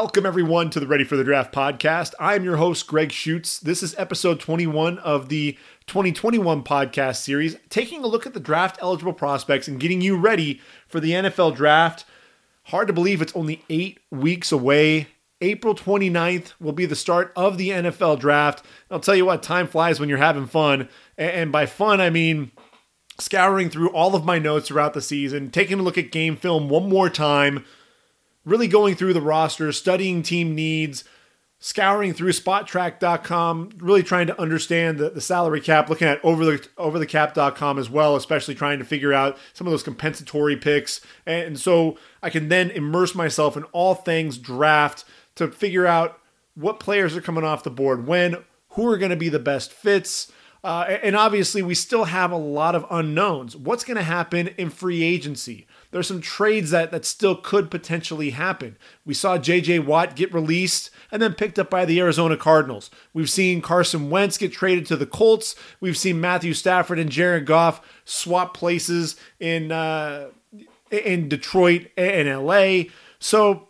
Welcome, everyone, to the Ready for the Draft podcast. I'm your host, Greg Schutz. This is episode 21 of the 2021 podcast series, taking a look at the draft-eligible prospects and getting you ready for the NFL Draft. Hard to believe it's only 8 weeks away. April 29th will be the start of the NFL Draft. I'll tell you what, time flies when you're having fun. And by fun, I mean scouring through all of my notes throughout the season, taking a look at game film one more time, really going through the roster, studying team needs, scouring through SpotTrack.com, really trying to understand the salary cap, looking at overthecap.com as well, especially trying to figure out some of those compensatory picks. And so I can then immerse myself in all things draft to figure out what players are coming off the board when, who are going to be the best fits. And obviously, we still have a lot of unknowns. What's going to happen in free agency? There's some trades that still could potentially happen. We saw J.J. Watt get released and then picked up by the Arizona Cardinals. We've seen Carson Wentz get traded to the Colts. We've seen Matthew Stafford and Jared Goff swap places in Detroit and L.A. So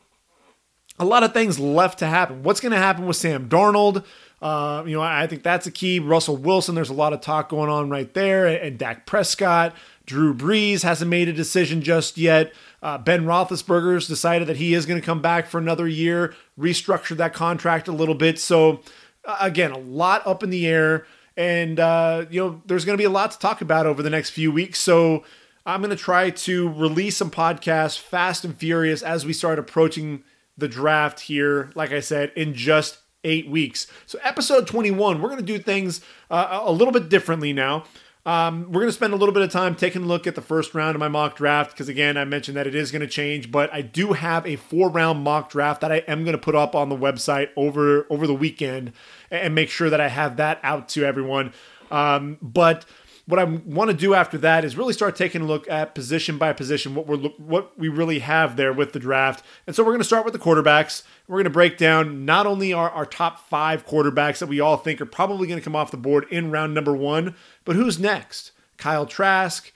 a lot of things left to happen. What's going to happen with Sam Darnold? I think that's a key. Russell Wilson, there's a lot of talk going on right there. And Dak Prescott. Drew Brees hasn't made a decision just yet. Ben Roethlisberger's decided that he is going to come back for another year, restructured that contract a little bit. So, again, a lot up in the air. And, there's going to be a lot to talk about over the next few weeks. So I'm going to try to release some podcasts fast and furious as we start approaching the draft here, like I said, in just 8 weeks. So episode 21, we're going to do things a little bit differently now. We're going to spend a little bit of time taking a look at the first round of my mock draft because, again, I mentioned that it is going to change, but I do have a 4-round mock draft that I am going to put up on the website over the weekend and make sure that I have that out to everyone. But what I want to do after that is really start taking a look at position by position, what we really have there with the draft. And so we're going to start with the quarterbacks. We're going to break down not only our top 5 quarterbacks that we all think are probably going to come off the board in round number 1, but who's next? Kyle Trask,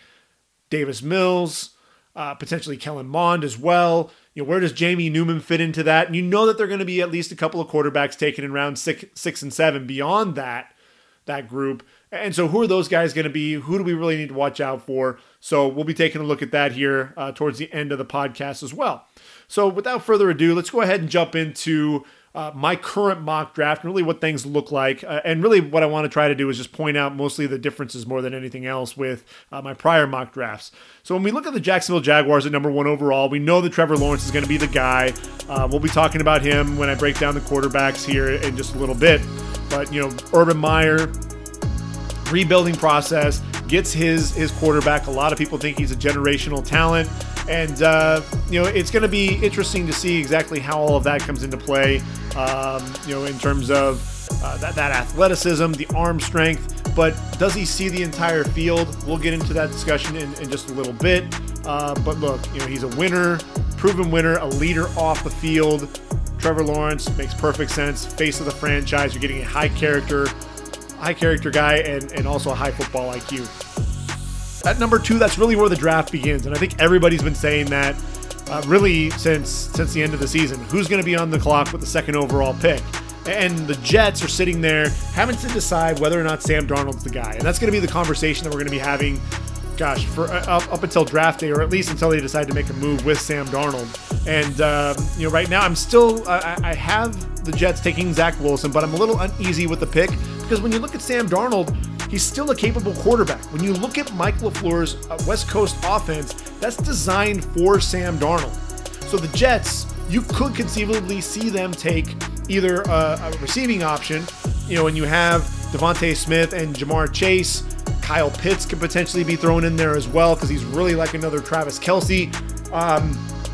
Davis Mills, potentially Kellen Mond as well. Where does Jamie Newman fit into that? And you know that there are going to be at least a couple of quarterbacks taken in round 6 and 7 beyond that group. And so who are those guys going to be? Who do we really need to watch out for? So we'll be taking a look at that here towards the end of the podcast as well. So without further ado, let's go ahead and jump into my current mock draft and really what things look like. And really what I want to try to do is just point out mostly the differences more than anything else with my prior mock drafts. So when we look at the Jacksonville Jaguars at number 1 overall, we know that Trevor Lawrence is going to be the guy. We'll be talking about him when I break down the quarterbacks here in just a little bit. But, Urban Meyer, rebuilding process, gets his quarterback. A lot of people think he's a generational talent. And, it's going to be interesting to see exactly how all of that comes into play, in terms of that athleticism, the arm strength. But does he see the entire field? We'll get into that discussion in just a little bit. But look, he's a winner, proven winner, a leader off the field. Trevor Lawrence makes perfect sense. Face of the franchise. You're getting a high character guy and also a high football IQ. At number 2, that's really where the draft begins. And I think everybody's been saying that really since the end of the season. Who's going to be on the clock with the 2nd overall pick? And the Jets are sitting there having to decide whether or not Sam Darnold's the guy. And that's going to be the conversation that we're going to be having, for up until draft day, or at least until they decide to make a move with Sam Darnold. And, right now I'm still, I have the Jets taking Zach Wilson, but I'm a little uneasy with the pick because when you look at Sam Darnold, he's still a capable quarterback. When you look at Mike LaFleur's West Coast offense, that's designed for Sam Darnold. So the Jets, you could conceivably see them take either a receiving option, and you have Devontae Smith and Ja'Marr Chase. Kyle Pitts could potentially be thrown in there as well because he's really like another Travis Kelce.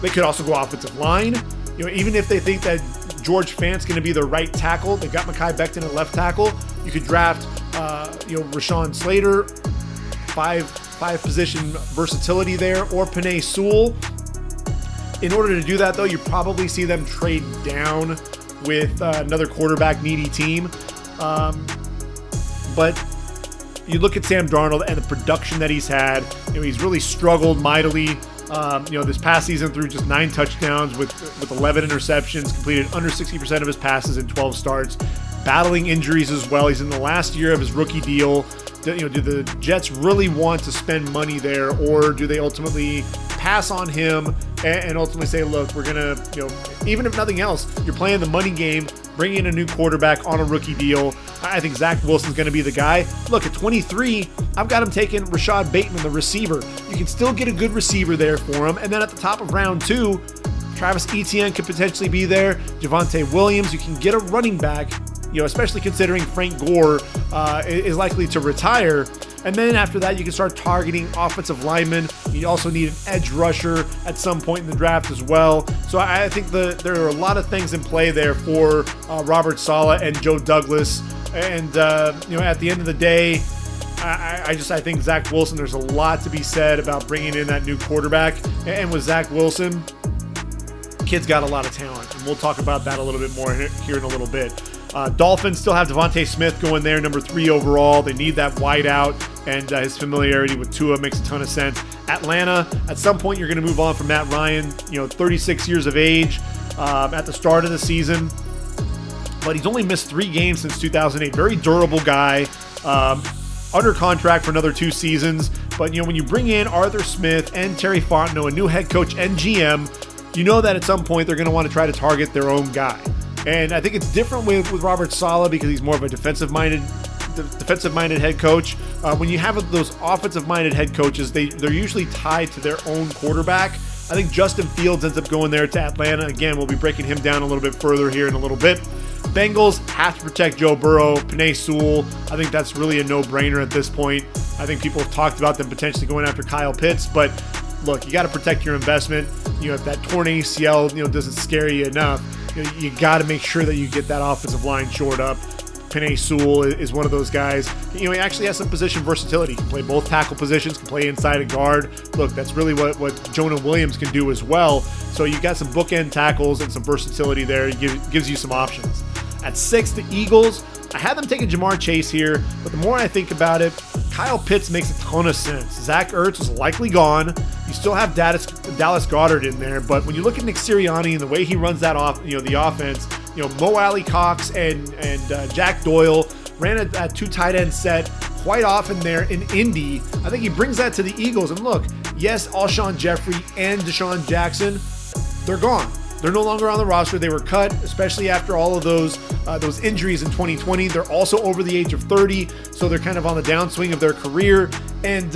They could also go offensive line. Even if they think that George Fant's going to be their right tackle, they've got Mekhi Becton at left tackle. You could draft, Rashawn Slater, five position versatility there, or Penei Sewell. In order to do that, though, you probably see them trade down with another quarterback needy team. But you look at Sam Darnold and the production that he's had. He's really struggled mightily This past season threw just 9 touchdowns with 11 interceptions, completed under 60% of his passes in 12 starts, battling injuries as well. He's in the last year of his rookie deal. Do the Jets really want to spend money there, or do they ultimately pass on him and ultimately say, look, we're going to, even if nothing else, you're playing the money game, bringing in a new quarterback on a rookie deal. I think Zach Wilson's going to be the guy. Look, at 23, I've got him taking Rashad Bateman, the receiver. You can still get a good receiver there for him. And then at the top of round 2, Travis Etienne could potentially be there. Javonte Williams, you can get a running back, especially considering Frank Gore is likely to retire. And then after that, you can start targeting offensive linemen. You also need an edge rusher at some point in the draft as well. So I think there are a lot of things in play there for Robert Saleh and Joe Douglas. And, at the end of the day, I think Zach Wilson, there's a lot to be said about bringing in that new quarterback. And with Zach Wilson, kid's got a lot of talent. And we'll talk about that a little bit more here in a little bit. Dolphins still have Devontae Smith going there, number 3 overall. They need that wide out, and his familiarity with Tua makes a ton of sense. Atlanta, at some point you're going to move on from Matt Ryan, 36 years of age at the start of the season. But he's only missed 3 games since 2008. Very durable guy, under contract for another 2 seasons. But, when you bring in Arthur Smith and Terry Fontenot, a new head coach and GM, that at some point they're going to want to try to target their own guy. And I think it's different with Robert Saleh because he's more of a defensive-minded head coach. When you have those offensive-minded head coaches, they're usually tied to their own quarterback. I think Justin Fields ends up going there to Atlanta. Again, we'll be breaking him down a little bit further here in a little bit. Bengals have to protect Joe Burrow, Penei Sewell. I think that's really a no-brainer at this point. I think people have talked about them potentially going after Kyle Pitts, but look, you got to protect your investment. If that torn ACL, doesn't scare you enough, you got to make sure that you get that offensive line shored up. Penei Sewell is one of those guys. He actually has some position versatility. He can play both tackle positions, can play inside a guard. Look, that's really what Jonah Williams can do as well. So you've got some bookend tackles and some versatility there. It gives you some options. At 6, the Eagles. I had them taking Ja'Marr Chase here, but the more I think about it, Kyle Pitts makes a ton of sense. Zach Ertz is likely gone. You still have Dallas Goedert in there, but when you look at Nick Sirianni and the way he runs that off, the offense, Mo Alie-Cox and Jack Doyle ran a 2 tight end set quite often there in Indy. I think he brings that to the Eagles. And look, yes, Alshon Jeffrey and Deshaun Jackson, they're gone. They're no longer on the roster. They were cut, especially after all of those injuries in 2020. They're also over the age of 30, so they're kind of on the downswing of their career. And,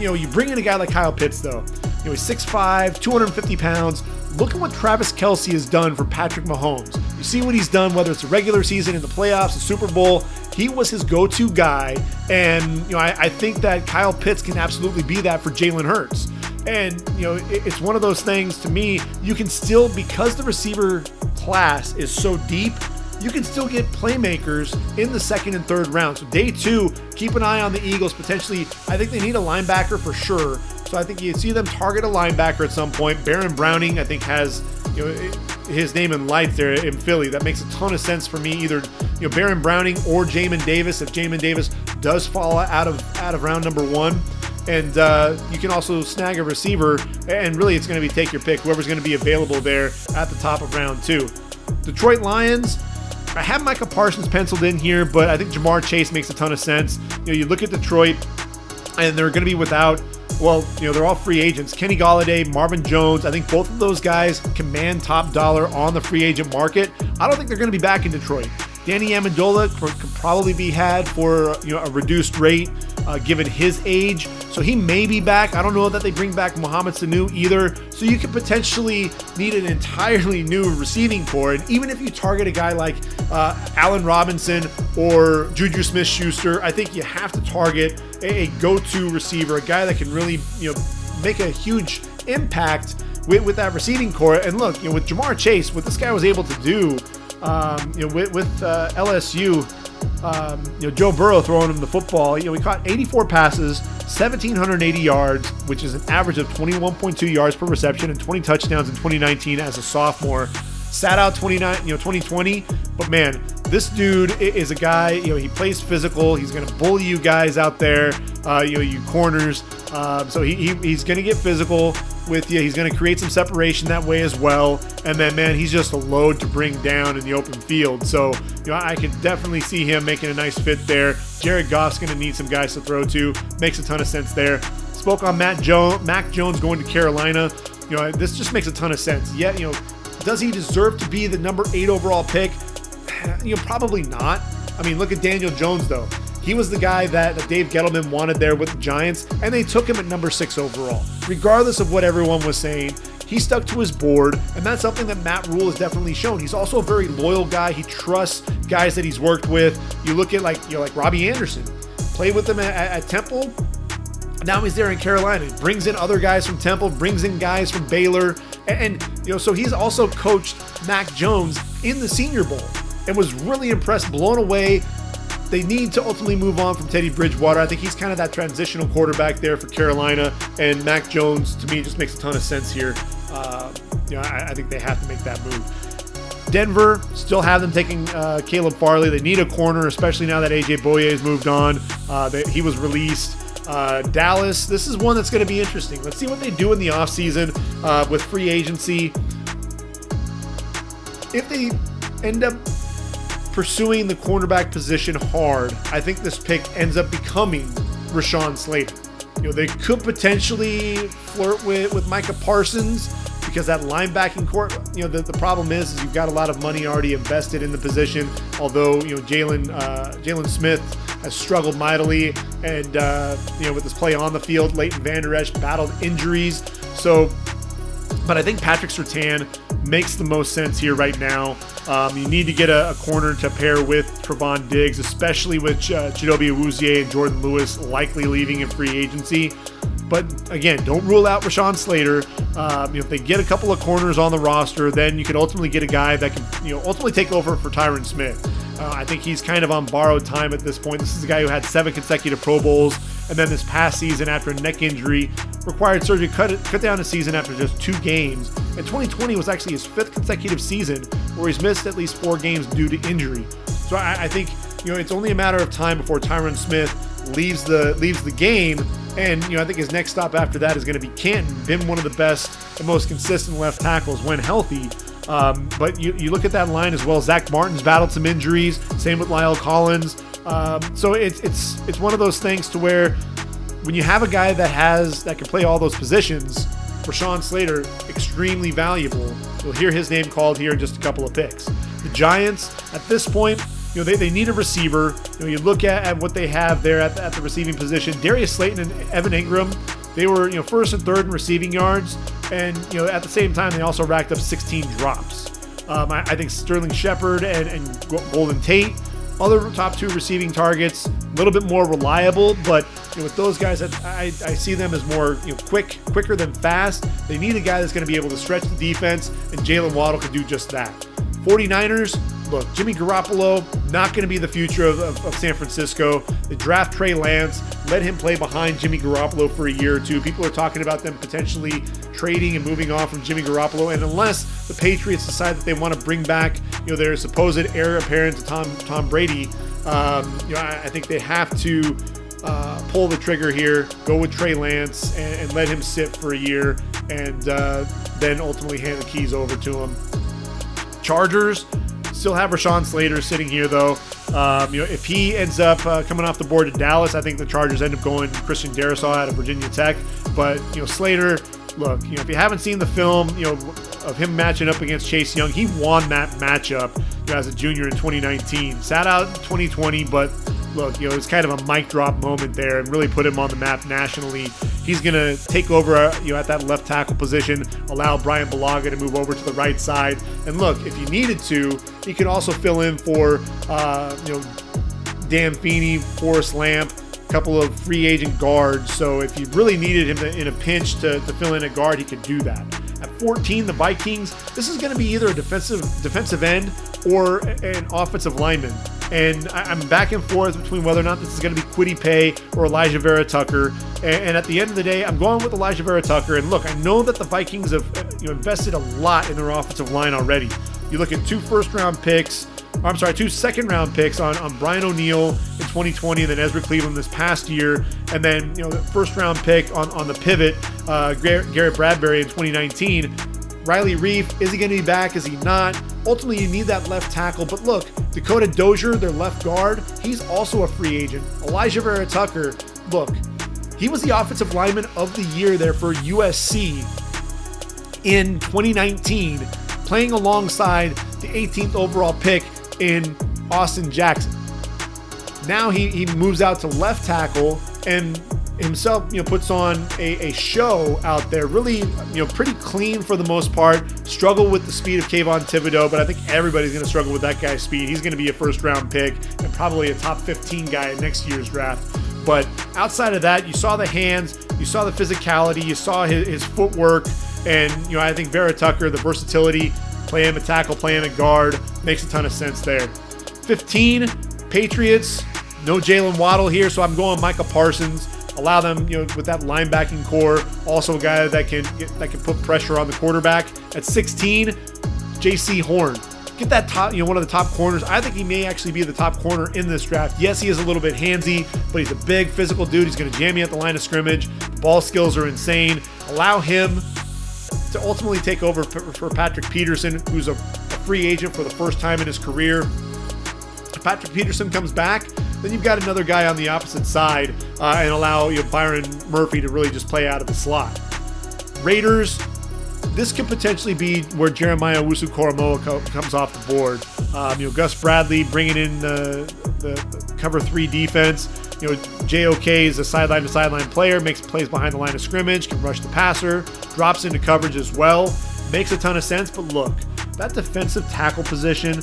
you bring in a guy like Kyle Pitts, though. He's 6'5", 250 pounds. Look at what Travis Kelce has done for Patrick Mahomes. You see what he's done, whether it's the regular season, in the playoffs, the Super Bowl. He was his go-to guy. And, I think that Kyle Pitts can absolutely be that for Jalen Hurts. And, it's one of those things to me, you can still, because the receiver class is so deep, you can still get playmakers in the second and third round. So day 2, keep an eye on the Eagles. Potentially, I think they need a linebacker for sure. So I think you see them target a linebacker at some point. Baron Browning, I think, has his name in lights there in Philly. That makes a ton of sense for me. Either Baron Browning or Jamin Davis, if Jamin Davis does fall out of round number 1. And you can also snag a receiver, and really it's going to be take your pick, whoever's going to be available there at the top of round 2. Detroit Lions, I have Micah Parsons penciled in here, but I think Ja'Marr Chase makes a ton of sense. You look at Detroit, and they're going to be without, they're all free agents. Kenny Golladay, Marvin Jones, I think both of those guys command top dollar on the free agent market. I don't think they're going to be back in Detroit. Danny Amendola could probably be had for a reduced rate given his age, so he may be back. I don't know that they bring back Mohamed Sanu either, so you could potentially need an entirely new receiving core. And even if you target a guy like Allen Robinson or Juju Smith-Schuster, I think you have to target a go-to receiver, a guy that can really make a huge impact with that receiving core. And look, with Ja'Marr Chase, what this guy was able to do, with LSU, Joe Burrow throwing him the football, he caught 84 passes, 1,780 yards, which is an average of 21.2 yards per reception, and 20 touchdowns in 2019 as a sophomore. Sat out 2020, but man, this dude is a guy, he plays physical. He's going to bully you guys out there, you corners. So he's going to get physical. with you. He's going to create some separation that way as well. And then, man, he's just a load to bring down in the open field. So, you know, I could definitely see him making a nice fit there. Jared Goff's going to need some guys to throw to. Makes a ton of sense there. Spoke on Mac Jones going to Carolina. You know, this just makes a ton of sense. Yeah, you know, does he deserve to be the number 8 overall pick? You know, probably not. I mean, look at Daniel Jones, though. He was the guy that Dave Gettleman wanted there with the Giants, and they took him at number 6 overall. Regardless of what everyone was saying, he stuck to his board, and that's something that Matt Rule has definitely shown. He's also a very loyal guy. He trusts guys that he's worked with. You look at, like, you know, like Robbie Anderson, played with him at Temple. Now he's there in Carolina. He brings in other guys from Temple, brings in guys from Baylor, and you know, so he's also coached Mac Jones in the Senior Bowl and was really impressed, blown away. They need to ultimately move on from Teddy Bridgewater. I think he's kind of that transitional quarterback there for Carolina, and Mac Jones, to me, just makes a ton of sense here. You know, I think they have to make that move. Denver, still have them taking Caleb Farley. They need a corner, especially now that A.J. Boye has moved on. He was released. Dallas, this is one that's going to be interesting. Let's see what they do in the offseason with free agency. If they end up pursuing the cornerback position hard, I think this pick ends up becoming Rashawn Slater. You know, they could potentially flirt with Micah Parsons because that linebacking core, you know, the problem is you've got a lot of money already invested in the position, although, you know, Jalen Smith has struggled mightily and, you know, with his play on the field. Leighton Vander Esch battled injuries. So, but I think Patrick Surtain makes the most sense here right now. You need to get a corner to pair with Trevon Diggs, especially with Chidobe Awuzie and Jordan Lewis likely leaving in free agency. But again, don't rule out Rashawn Slater. If they get a couple of corners on the roster, then you can ultimately get a guy that can, you know, ultimately take over for Tyron Smith. I think he's kind of on borrowed time at this point. This is a guy who had 7 consecutive Pro Bowls, and then this past season, after a neck injury, required surgery, cut down a season after just 2 games. And 2020 was actually his 5th consecutive season where he's missed at least 4 games due to injury. So I think, you know, it's only a matter of time before Tyron Smith leaves the game. And, you know, I think his next stop after that is going to be Canton. Been one of the best and most consistent left tackles when healthy. But you look at that line as well. Zach Martin's battled some injuries. Same with Lyle Collins. So it's one of those things to where when you have a guy that can play all those positions, Rashawn Slater, extremely valuable. You'll hear his name called here in just a couple of picks. The Giants, at this point, you know, they need a receiver. You know, you look at what they have there at the receiving position. Darius Slayton and Evan Ingram, they were, you know, 1st and 3rd in receiving yards. And, you know, at the same time, they also racked up 16 drops. I think Sterling Shepard and Golden Tate, other top 2 receiving targets, a little bit more reliable, but you know, with those guys, I see them as more, you know, quicker than fast. They need a guy that's going to be able to stretch the defense, and Jaylen Waddle could do just that. 49ers, look, Jimmy Garoppolo, not going to be the future of San Francisco. They draft Trey Lance, let him play behind Jimmy Garoppolo for a year or 2. People are talking about them potentially trading and moving on from Jimmy Garoppolo. And unless the Patriots decide that they want to bring back, you know, their supposed heir apparent to Tom Brady, you know, I think they have to pull the trigger here, go with Trey Lance and let him sit for a year, and then ultimately hand the keys over to him. Chargers still have Rashawn Slater sitting here, though. You know, if he ends up coming off the board to Dallas, I think the Chargers end up going Christian Darrisaw out of Virginia Tech. But you know, Slater, look, you know, if you haven't seen the film, you know, of him matching up against Chase Young, he won that matchup, you know, as a junior in 2019. Sat out in 2020, but look, you know, it's kind of a mic drop moment there and really put him on the map nationally. He's going to take over, you know, at that left tackle position, allow Brian Bulaga to move over to the right side. And look, if you needed to, he could also fill in for, you know, Dan Feeney, Forrest Lamp, a couple of free agent guards. So if you really needed him in a pinch to fill in a guard, he could do that. At 14, the Vikings, this is going to be either a defensive end or an offensive lineman. And I'm back and forth between whether or not this is going to be Kwity Paye or Elijah Vera Tucker. And at the end of the day, I'm going with Elijah Vera Tucker. And look, I know that the Vikings have, you know, invested a lot in their offensive line already. You look at 2 first-round picks, two second-round picks on Brian O'Neill in 2020, then Ezra Cleveland this past year, and then the first-round pick on the pivot, Garrett Bradbury in 2019. Riley Reiff, is he going to be back? Is he not? Ultimately, you need that left tackle. But look, Dakota Dozier, their left guard, he's also a free agent. Elijah Vera Tucker, look, he was the offensive lineman of the year there for USC in 2019, playing alongside the 18th overall pick in Austin Jackson. Now he moves out to left tackle and himself, puts on a show out there. Really, pretty clean for the most part. Struggle with the speed of Kayvon Thibodeau, but I think everybody's going to struggle with that guy's speed. He's going to be a first-round pick and probably a top 15 guy in next year's draft. But outside of that, you saw the hands, you saw the physicality, you saw his footwork, and I think Vera Tucker, the versatility, play him a tackle, play him a guard, makes a ton of sense there. 15, Patriots, no Jalen Waddle here, so I'm going Micah Parsons. Allow them, with that linebacking core, also a guy that can put pressure on the quarterback. At 16, J.C. Horn. Get that top, one of the top corners. I think he may actually be the top corner in this draft. Yes, he is a little bit handsy, but he's a big physical dude. He's going to jam you at the line of scrimmage. Ball skills are insane. Allow him to ultimately take over for Patrick Peterson, who's a free agent for the first time in his career. If Patrick Peterson comes back, then you've got another guy on the opposite side, and allow Byron Murphy to really just play out of the slot. Raiders. This could potentially be where Jeremiah Owusu-Koramoah comes off the board. Gus Bradley bringing in the cover three defense. JOK is a sideline-to-sideline player, makes plays behind the line of scrimmage, can rush the passer, drops into coverage as well. Makes a ton of sense, but look, that defensive tackle position,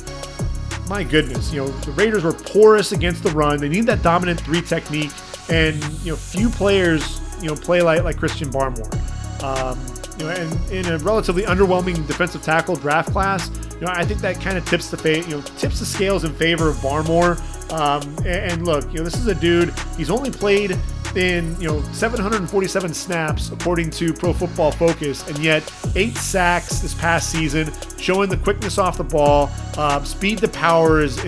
my goodness. The Raiders were porous against the run. They need that dominant three technique, and few players play like Christian Barmore. And in a relatively underwhelming defensive tackle draft class, I think that kind of tips the scales in favor of Barmore. And look, this is a dude. He's only played in 747 snaps according to Pro Football Focus, and yet 8 sacks this past season, showing the quickness off the ball, speed to power is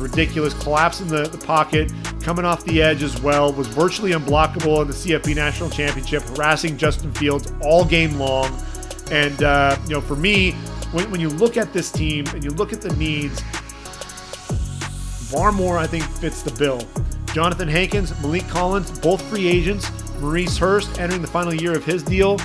ridiculous. Collapsing the pocket, coming off the edge as well, was virtually unblockable in the CFP National Championship, harassing Justin Fields all game long. And for me, when you look at this team and you look at the needs, Barmore I think fits the bill. Jonathan Hankins, Malik Collins, both free agents. Maurice Hurst entering the final year of his deal.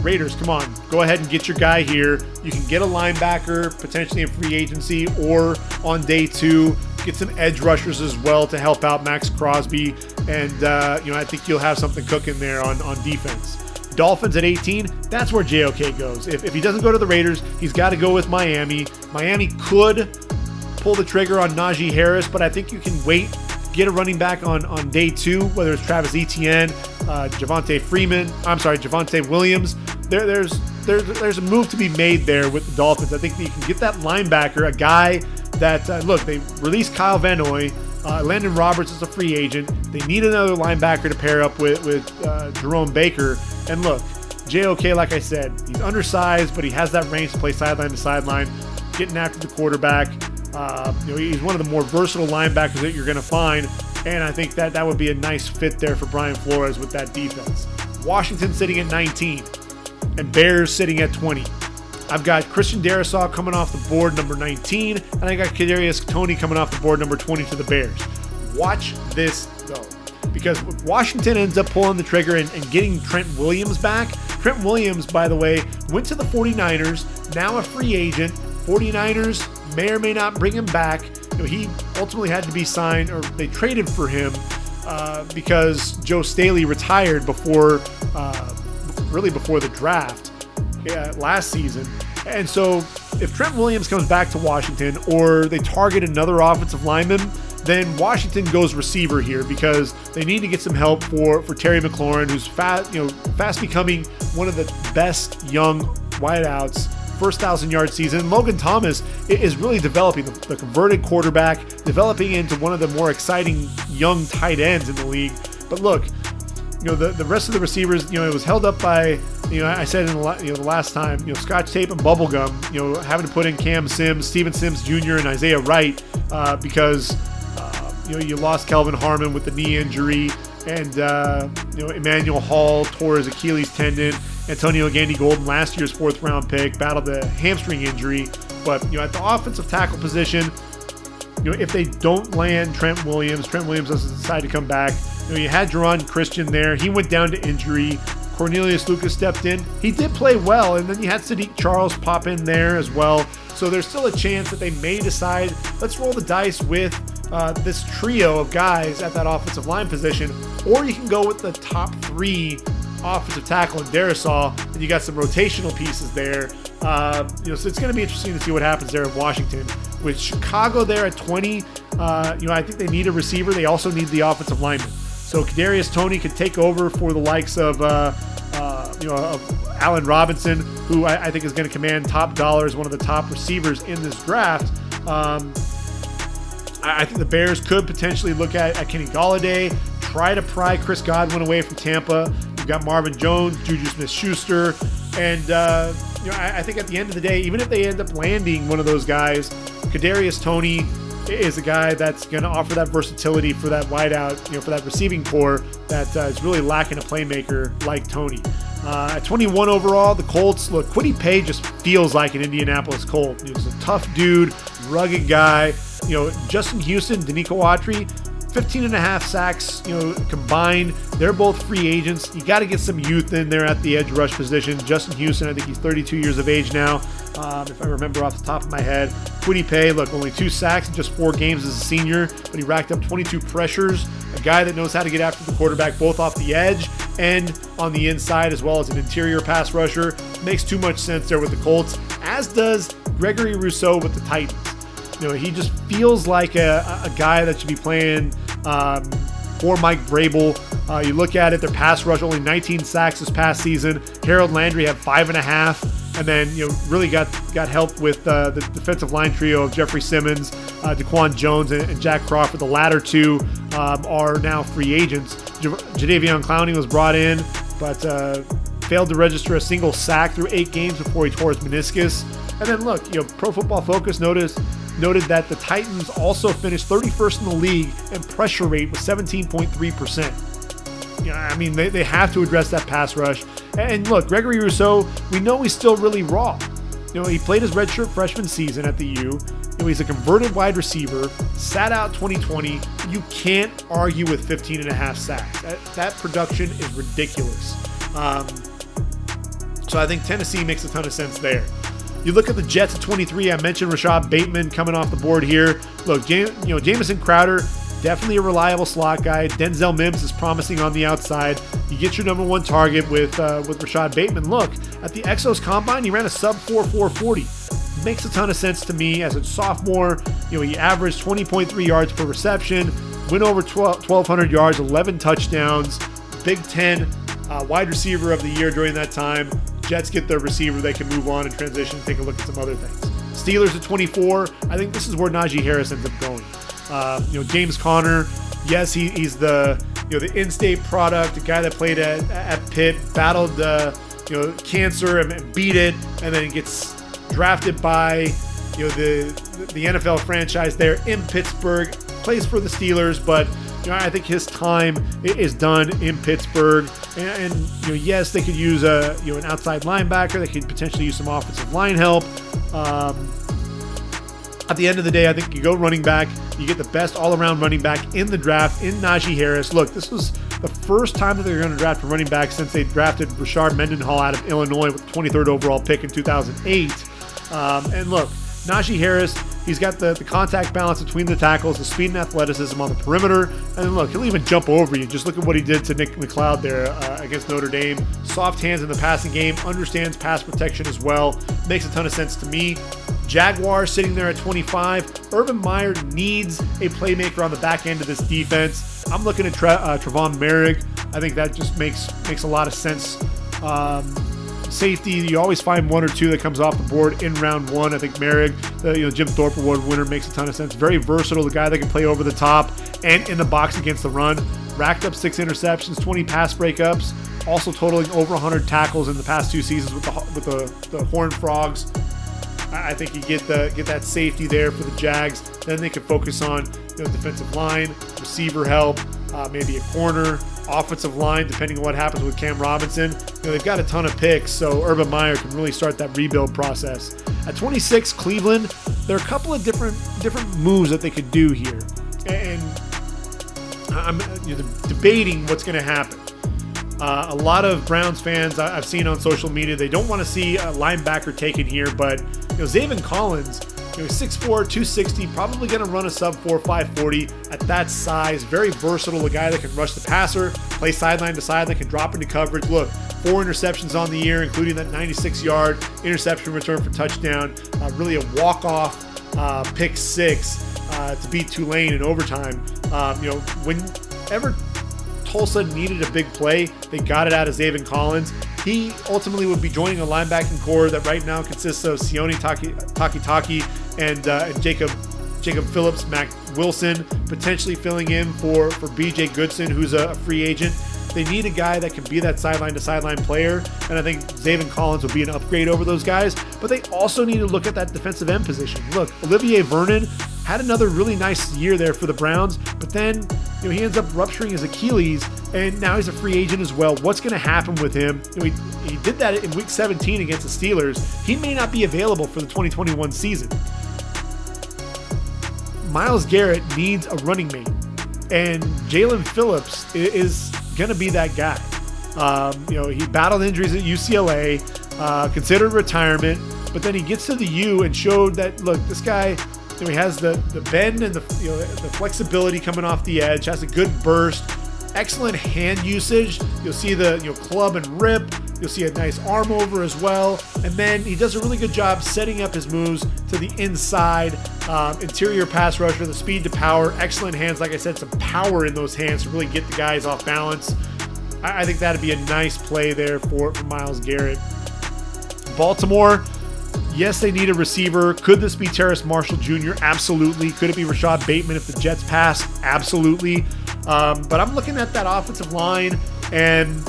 Raiders, come on, go ahead and get your guy here. You can get a linebacker potentially in free agency or on day two. Get some edge rushers as well to help out Max Crosby. And, I think you'll have something cooking there on defense. Dolphins at 18, that's where JOK goes. If he doesn't go to the Raiders, he's got to go with Miami. Miami could pull the trigger on Najee Harris, but I think you can wait. Get a running back on day two, whether it's Travis Etienne, Javonte Williams. There's a move to be made there with the Dolphins. I think that you can get that linebacker, a guy that, they released Kyle Van Noy. Landon Roberts is a free agent. They need another linebacker to pair up with Jerome Baker. And look, JOK, like I said, he's undersized, but he has that range to play sideline to sideline, getting after the quarterback. He's one of the more versatile linebackers that you're going to find, and I think that would be a nice fit there for Brian Flores with that defense. Washington sitting at 19, and Bears sitting at 20. I've got Christian Darrisaw coming off the board, number 19, and I got Kadarius Toney coming off the board, number 20 to the Bears. Watch this, though, because Washington ends up pulling the trigger and getting Trent Williams back. Trent Williams, by the way, went to the 49ers, now a free agent. 49ers may or may not bring him back. He ultimately had to be signed, or they traded for him because Joe Staley retired before the draft last season. And so if Trent Williams comes back to Washington or they target another offensive lineman, then Washington goes receiver here because they need to get some help for Terry McLaurin, who's fast becoming one of the best young wideouts. First 1,000-yard season. Logan Thomas is really developing, the converted quarterback, developing into one of the more exciting young tight ends in the league. But look, the rest of the receivers, it was held up by You know, I said in the last time, scotch tape and bubble gum, having to put in Cam Sims, Steven Sims Jr., and Isaiah Wright because, you lost Kelvin Harmon with the knee injury, and, Emmanuel Hall tore his Achilles tendon. Antonio Gandy-Golden, last year's fourth-round pick, battled a hamstring injury. But, at the offensive tackle position, if they don't land Trent Williams doesn't decide to come back. You had Jerron Christian there. He went down to injury. Cornelius Lucas stepped in. He did play well, and then you had Sadiq Charles pop in there as well. So there's still a chance that they may decide, let's roll the dice with this trio of guys at that offensive line position, or you can go with the top three offensive tackle and Darisaw, and you got some rotational pieces there. So it's going to be interesting to see what happens there in Washington. With Chicago there at 20, I think they need a receiver. They also need the offensive lineman. So Kadarius Toney could take over for the likes of, of Allen Robinson, who I think is going to command top dollar as one of the top receivers in this draft. I think the Bears could potentially look at Kenny Golladay, try to pry Chris Godwin away from Tampa. You've got Marvin Jones, Juju Smith-Schuster, and I think at the end of the day, even if they end up landing one of those guys, Kadarius Toney is a guy that's going to offer that versatility for that wideout, for that receiving core that is really lacking a playmaker like Toney. At 21 overall, the Colts look. Kwity Paye just feels like an Indianapolis Colt. He's a tough dude, rugged guy. Justin Houston, Danico Autry, 15 and a half sacks, combined. They're both free agents. You got to get some youth in there at the edge rush position. Justin Houston, I think he's 32 years of age now, if I remember off the top of my head. Kwity Paye, look, only 2 sacks in just 4 games as a senior, but he racked up 22 pressures. A guy that knows how to get after the quarterback, both off the edge and on the inside, as well as an interior pass rusher. Makes too much sense there with the Colts, as does Gregory Rousseau with the Titans. He just feels like a guy that should be playing for Mike Vrabel. You look at it, their pass rush, only 19 sacks this past season. Harold Landry had 5.5, and then really got help with the defensive line trio of Jeffrey Simmons, Daquan Jones, and Jack Crawford. The latter two are now free agents. Jadeveon Clowney was brought in, but failed to register a single sack through 8 games before he tore his meniscus. And then look, Pro Football Focus noted that the Titans also finished 31st in the league in pressure rate with 17.3%. I mean, they have to address that pass rush. And look, Gregory Rousseau, we know he's still really raw. He played his redshirt freshman season at the U. He's a converted wide receiver, sat out 2020. You can't argue with 15 and a half sacks. That production is ridiculous. So I think Tennessee makes a ton of sense there. You look at the Jets at 23. I mentioned Rashad Bateman coming off the board here. Look, Jamison Crowder, definitely a reliable slot guy. Denzel Mims is promising on the outside. You get your number one target with Rashad Bateman. Look, at the Exos Combine, he ran a sub 4.40. Makes a ton of sense to me as a sophomore. He averaged 20.3 yards per reception, went over 1,200 yards, 11 touchdowns, Big Ten wide receiver of the year during that time. Jets get their receiver. They can move on and transition, take a look at some other things. Steelers at 24. I think this is where Najee Harris ends up going. James Conner, yes, he's the in-state product, the guy that played at Pitt, battled cancer and beat it, and then gets drafted by the NFL franchise there in Pittsburgh. Plays for the Steelers, but I think his time is done in Pittsburgh. And yes, they could use an outside linebacker. They could potentially use some offensive line help. At the end of the day, I think you go running back. You get the best all-around running back in the draft in Najee Harris. Look, this was the first time that they're going to draft a running back since they drafted Rashard Mendenhall out of Illinois with the 23rd overall pick in 2008. And look, Najee Harris, he's got the contact balance between the tackles, the speed and athleticism on the perimeter. And then look, he'll even jump over you. Just look at what he did to Nick McLeod there against Notre Dame. Soft hands in the passing game, understands pass protection as well. Makes a ton of sense to me. Jaguars sitting there at 25. Urban Meyer needs a playmaker on the back end of this defense. I'm looking at Trevon Merrick. I think that just makes a lot of sense. Safety, you always find one or two that comes off the board in round one. I think Merrick, Jim Thorpe Award winner, makes a ton of sense. Very versatile, the guy that can play over the top and in the box against the run. Racked up 6 interceptions, 20 pass breakups. also totaling over 100 tackles in the past two seasons with the Horned Frogs. I think you get that safety there for the Jags. Then they can focus on defensive line, receiver help, maybe a corner, offensive line, depending on what happens with Cam Robinson. They've got a ton of picks, so Urban Meyer can really start that rebuild process. At 26, Cleveland, there are a couple of different moves that they could do here. And I'm debating what's going to happen. A lot of Browns fans I've seen on social media, they don't want to see a linebacker taken here, but Zaven Collins, 6'4", 260, probably going to run a sub-4.5 40 at that size. Very versatile, a guy that can rush the passer, play sideline to sideline, can drop into coverage. Look, 4 interceptions on the year, including that 96-yard interception return for touchdown. Really a walk-off pick six to beat Tulane in overtime. Whenever Tulsa needed a big play, they got it out of Zaven Collins. He ultimately would be joining a linebacking core that right now consists of Sione Takitaki and Jacob Phillips, Mac Wilson, potentially filling in for B.J. Goodson, who's a free agent. They need a guy that can be that sideline-to-sideline player, and I think Zaven Collins will be an upgrade over those guys. But they also need to look at that defensive end position. Look, Olivier Vernon had another really nice year there for the Browns, but then he ends up rupturing his Achilles, and now he's a free agent as well. What's going to happen with him? He did that in Week 17 against the Steelers. He may not be available for the 2021 season. Myles Garrett needs a running mate, and Jalen Phillips is going to be that guy. He battled injuries at UCLA, considered retirement, but then he gets to the U and showed that, look, this guy, he has the bend and the flexibility coming off the edge, has a good burst, excellent hand usage. You'll see the club and rip. You'll see a nice arm over as well. And then he does a really good job setting up his moves to the inside, interior pass rusher, the speed to power, excellent hands. Like I said, some power in those hands to really get the guys off balance. I think that'd be a nice play there for Myles Garrett. Baltimore, yes, they need a receiver. Could this be Terrace Marshall Jr.? Absolutely. Could it be Rashad Bateman if the Jets pass? Absolutely. But I'm looking at that offensive line, and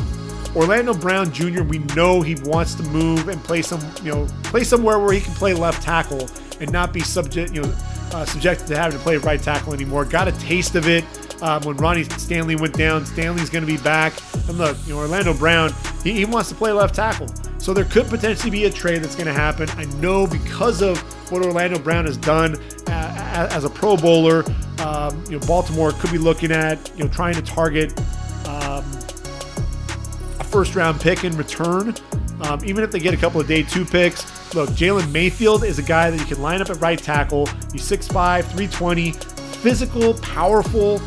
Orlando Brown Jr., we know he wants to move and play somewhere where he can play left tackle and not be subjected to having to play right tackle anymore. Got a taste of it when Ronnie Stanley went down. Stanley's going to be back. And look, Orlando Brown, he wants to play left tackle. So there could potentially be a trade that's going to happen. I know because of what Orlando Brown has done as a Pro Bowler, Baltimore could be looking at trying to target a first-round pick in return. Even if they get a couple of day 2 picks, look, Jalen Mayfield is a guy that you can line up at right tackle. He's 6'5", 320, physical, powerful.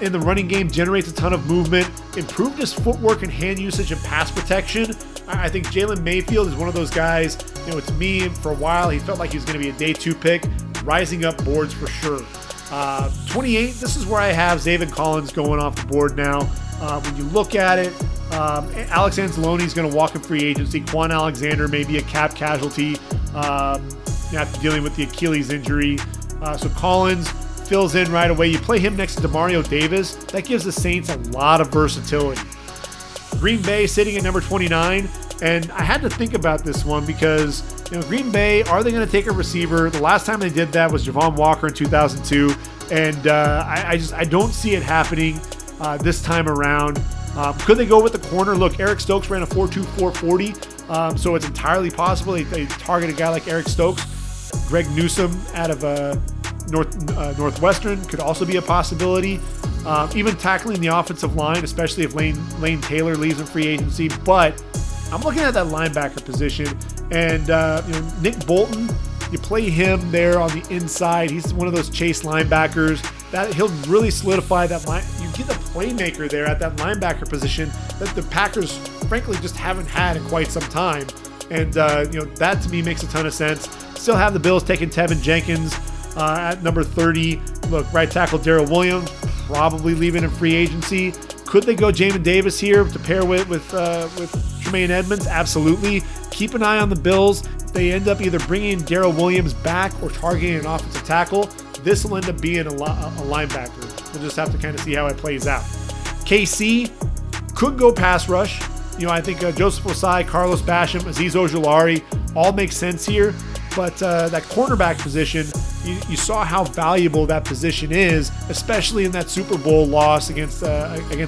In the running game, generates a ton of movement, improved his footwork and hand usage and pass protection. I think Jalen Mayfield is one of those guys, to me, for a while, he felt like he was going to be a day 2 pick, rising up boards for sure. 28, this is where I have Zaven Collins going off the board now. When you look at it, Alex Anzalone is going to walk in free agency. Quan Alexander may be a cap casualty after dealing with the Achilles injury. So Collins fills in right away. You play him next to DeMario Davis. That gives the Saints a lot of versatility. Green Bay sitting at number 29, and I had to think about this one because Green Bay, are they going to take a receiver? The last time they did that was Javon Walker in 2002, and I don't see it happening this time around. Could they go with the corner? Look, Eric Stokes ran a 4.24 40, so it's entirely possible they target a guy like Eric Stokes. Greg Newsome out of Northwestern could also be a possibility. Even tackling the offensive line, especially if Lane Taylor leaves in free agency. But I'm looking at that linebacker position, and Nick Bolton, you play him there on the inside. He's one of those chase linebackers that he'll really solidify that line. You get the playmaker there at that linebacker position that the Packers, frankly, just haven't had in quite some time, and that to me makes a ton of sense. Still have the Bills taking Tevin Jenkins. At number 30, look, right tackle Darrell Williams, probably leaving in free agency. Could they go Jamin Davis here to pair with Tremaine Edmonds? Absolutely. Keep an eye on the Bills. If they end up either bringing Darrell Williams back or targeting an offensive tackle, this will end up being a linebacker. We'll just have to kind of see how it plays out. KC could go pass rush. You know, I think Joseph Osai, Carlos Basham, Azeez Ojulari all make sense here. But that cornerback position, you saw how valuable that position is, especially in that Super Bowl loss against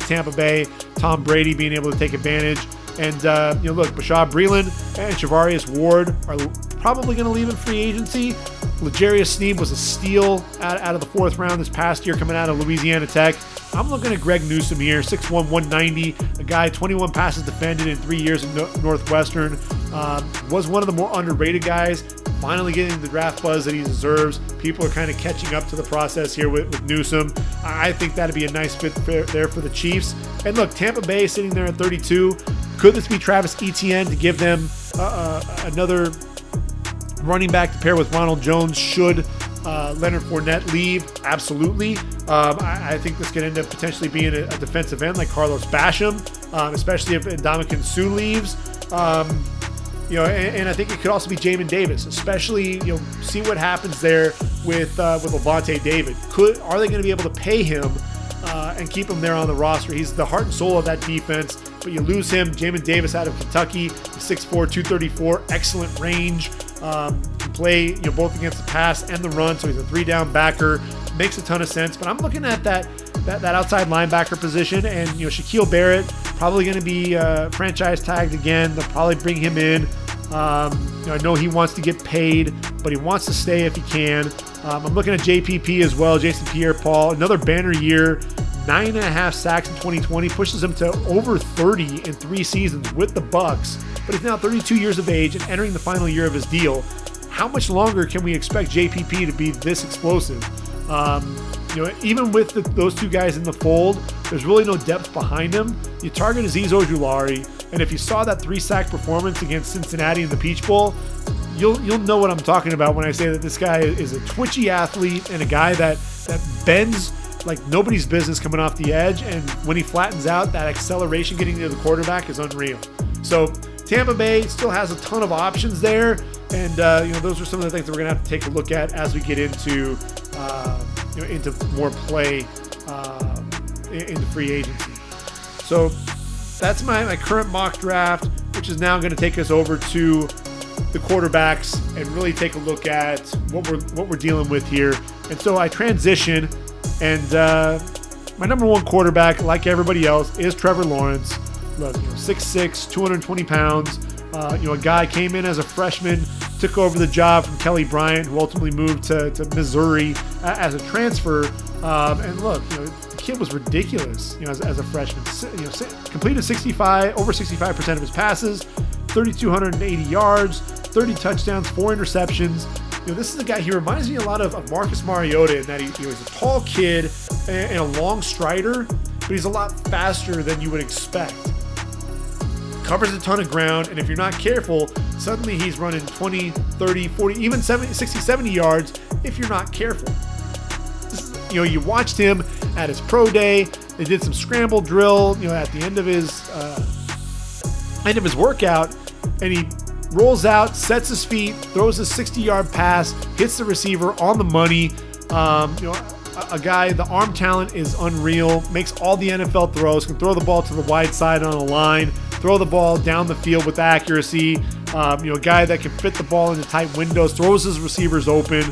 Tampa Bay. Tom Brady being able to take advantage. And, you know, look, Bashad Breeland and Charvarius Ward are probably going to leave in free agency. L'Jarius Sneed was a steal out of the fourth round this past year coming out of Louisiana Tech. I'm looking at Greg Newsome here, 6'1", 190, a guy 21 passes defended in 3 years in Northwestern. Was one of the more underrated guys, finally getting the draft buzz that he deserves. People are kind of catching up to the process here with Newsome. I think that'd be a nice fit there for the Chiefs. And look, Tampa Bay sitting there at 32. Could this be Travis Etienne to give them another running back to pair with Ronald Jones should Leonard Fournette leave? Absolutely. I think this could end up potentially being a defensive end like Carlos Basham, especially if Ndamukong Suh leaves. You know, and I think it could also be Jamin Davis, especially, you know, see what happens there with Levante David. Are they going to be able to pay him and keep him there on the roster? He's the heart and soul of that defense, but you lose him. Jamin Davis out of Kentucky, 6'4", 234, excellent range. Can play, you know, both against the pass and the run, so he's a three-down backer. Makes a ton of sense. But I'm looking at that outside linebacker position, and you know, Shaquille Barrett probably going to be franchise tagged again. They'll probably bring him in. You know, I know he wants to get paid, but he wants to stay if he can. I'm looking at JPP as well, Jason Pierre-Paul, another banner year. 9.5 sacks in 2020 pushes him to over 30 in 3 seasons with the Bucs, but he's now 32 years of age and entering the final year of his deal. How much longer can we expect JPP to be this explosive? You know, even with those two guys in the fold, there's really no depth behind him. You target Azeez Ojulari, and if you saw that 3-sack performance against Cincinnati in the Peach Bowl, you'll know what I'm talking about when I say that this guy is a twitchy athlete and a guy that bends like nobody's business coming off the edge, and when he flattens out, that acceleration getting to the quarterback is unreal. So Tampa Bay still has a ton of options there, and you know, those are some of the things that we're gonna have to take a look at as we get into more play into free agency. So that's my current mock draft, which is now going to take us over to the quarterbacks and really take a look at what we're dealing with here. And so I transition. And my number one quarterback, like everybody else, is Trevor Lawrence. Look, you know, 6'6", 220 pounds. You know, a guy came in as a freshman, took over the job from Kelly Bryant, who ultimately moved to Missouri as a transfer. And look, you know, the kid was ridiculous. You know, as a freshman, you know, completed over 65% of his passes, 3,280 yards, 30 touchdowns, 4 interceptions. You know, this is a guy, he reminds me a lot of Marcus Mariota in that he's a tall kid and a long strider, but he's a lot faster than you would expect. Covers a ton of ground, and if you're not careful, suddenly he's running 20, 30, 40, even 70, 60, 70 yards if you're not careful. You know, you watched him at his pro day. They did some scramble drill, you know, at the end of his workout, and he rolls out, sets his feet, throws a 60-yard pass, hits the receiver on the money. You know, a guy, the arm talent is unreal, makes all the NFL throws, can throw the ball to the wide side on a line, throw the ball down the field with accuracy. You know, a guy that can fit the ball into tight windows, throws his receivers open.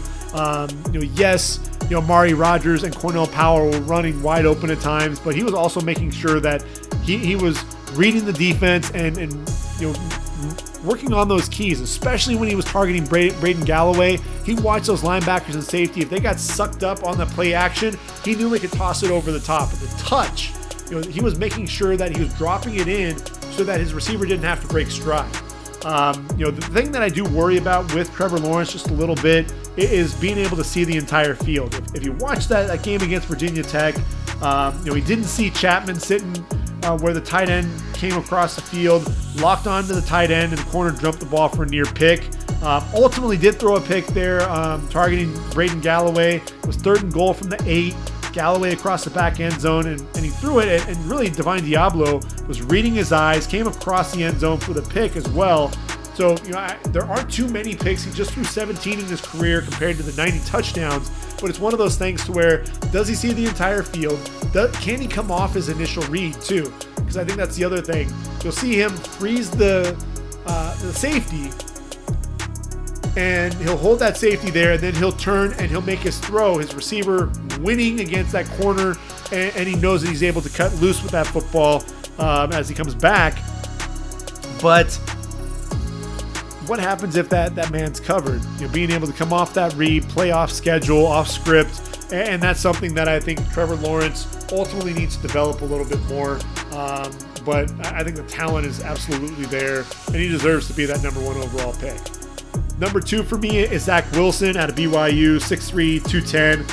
You know, yes, you know, Amari Rodgers and Cornell Powell were running wide open at times, but he was also making sure that he was reading the defense and you know, working on those keys, especially when he was targeting Braden Galloway. He watched those linebackers and safety. If they got sucked up on the play action, he knew they could toss it over the top. But the touch, you know, he was making sure that he was dropping it in so that his receiver didn't have to break stride. You know, the thing that I do worry about with Trevor Lawrence just a little bit is being able to see the entire field. If you watch that game against Virginia Tech, you know, he didn't see Chapman sitting where the tight end came across the field, locked onto the tight end, and the corner jumped the ball for a near pick. Ultimately did throw a pick there, targeting Braden Galloway. It was 3rd and goal from the 8. Galloway across the back end zone, and he threw it, and really Divine Diablo was reading his eyes, came across the end zone for the pick as well. So, you know, there aren't too many picks. He just threw 17 in his career compared to the 90 touchdowns. But it's one of those things to where, does he see the entire field? Can he come off his initial read too? because I think that's the other thing. You'll see him freeze the safety, and he'll hold that safety there, and then he'll turn and he'll make his throw, his receiver winning against that corner, and he knows that he's able to cut loose with that football as he comes back. But what happens if that man's covered? You know, being able to come off that read, play off schedule, off script, and that's something that I think Trevor Lawrence ultimately needs to develop a little bit more. But I think the talent is absolutely there, and he deserves to be that number one overall pick. Number two for me is Zach Wilson out of BYU, 6'3", 210.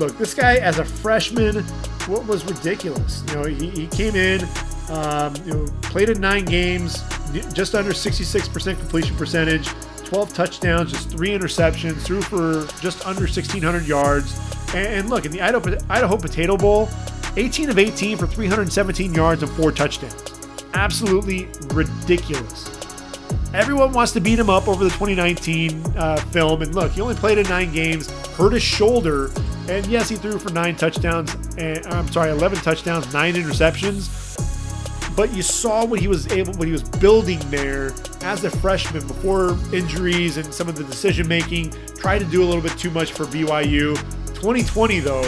Look, this guy as a freshman, what was ridiculous? You know, he came in, played in 9 games, just under 66% completion percentage, 12 touchdowns, just 3 interceptions, threw for just under 1,600 yards. And look, in the Idaho Potato Bowl, 18 of 18 for 317 yards and 4 touchdowns. Absolutely ridiculous. Everyone wants to beat him up over the 2019 film. And look, he only played in 9 games, hurt his shoulder. And yes, he threw for 9 touchdowns. And, I'm sorry, 11 touchdowns, 9 interceptions. But you saw what he was building there as a freshman before injuries and some of the decision making. Tried to do a little bit too much for BYU. 2020 though,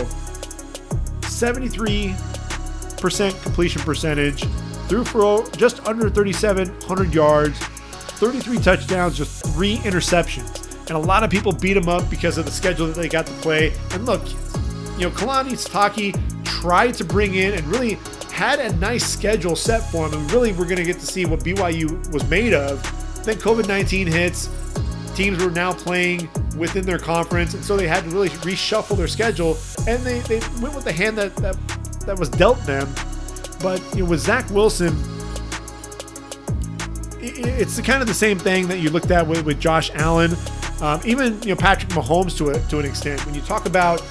73% completion percentage, threw for just under 3,700 yards, 33 touchdowns, just 3 interceptions. And a lot of people beat him up because of the schedule that they got to play. And look, Kalani Sitake tried to bring in and really had a nice schedule set for him, and really we're going to get to see what BYU was made of. Then COVID-19 hits, teams were now playing within their conference, and so they had to really reshuffle their schedule, and they went with the hand that was dealt them. But with Zach Wilson, it's kind of the same thing that you looked at with Josh Allen, even Patrick Mahomes to an extent. When you talk about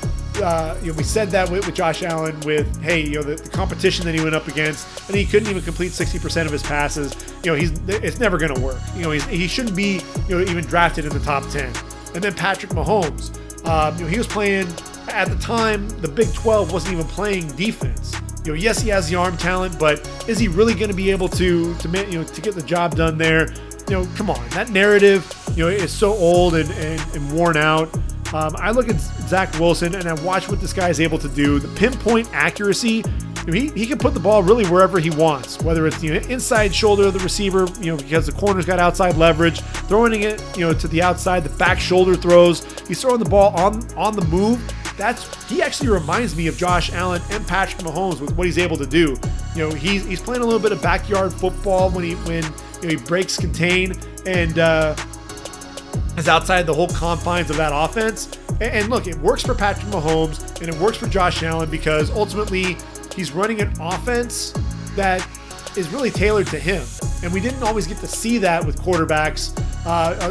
we said that with Josh Allen, with the competition that he went up against, and he couldn't even complete 60% of his passes. It's never going to work. He shouldn't be even drafted in the top 10. And then Patrick Mahomes, he was playing at the time the Big 12 wasn't even playing defense. Yes, he has the arm talent, but is he really going to be able to get the job done there? Come on, that narrative is so old and worn out. I look at Zach Wilson and I watch what this guy is able to do. The pinpoint accuracy, he can put the ball really wherever he wants, whether it's the inside shoulder of the receiver, because the corner's got outside leverage, throwing it, to the outside, the back shoulder throws. He's throwing the ball on the move. He actually reminds me of Josh Allen and Patrick Mahomes with what he's able to do. He's playing a little bit of backyard football when he breaks contain and is outside the whole confines of that offense. And look, it works for Patrick Mahomes and it works for Josh Allen because ultimately he's running an offense that is really tailored to him. And we didn't always get to see that with quarterbacks,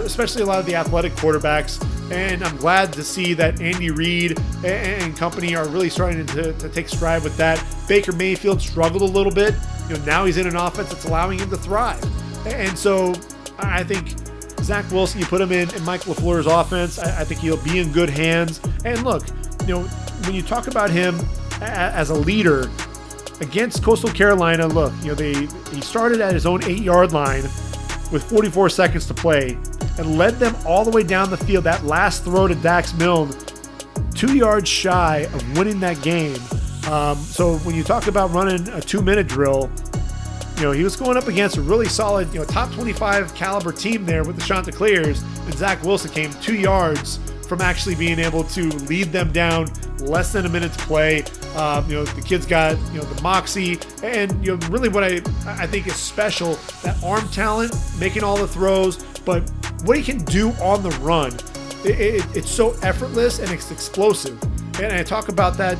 especially a lot of the athletic quarterbacks. And I'm glad to see that Andy Reid and company are really starting to take stride with that. Baker Mayfield struggled a little bit. Now he's in an offense that's allowing him to thrive. And so I think Zach Wilson, you put him in Mike LaFleur's offense, I think he'll be in good hands. And look, when you talk about him as a leader against Coastal Carolina, look, he started at his own 8-yard line with 44 seconds to play and led them all the way down the field. That last throw to Dax Milne, 2 yards shy of winning that game. So when you talk about running a 2-minute drill, he was going up against a really solid, top 25 caliber team there with the Chanticleers, and Zach Wilson came 2 yards from actually being able to lead them down, less than a minute to play. The kid's got, the moxie, and, really what I think is special, that arm talent, making all the throws, but what he can do on the run, it's so effortless and it's explosive. And I talk about that,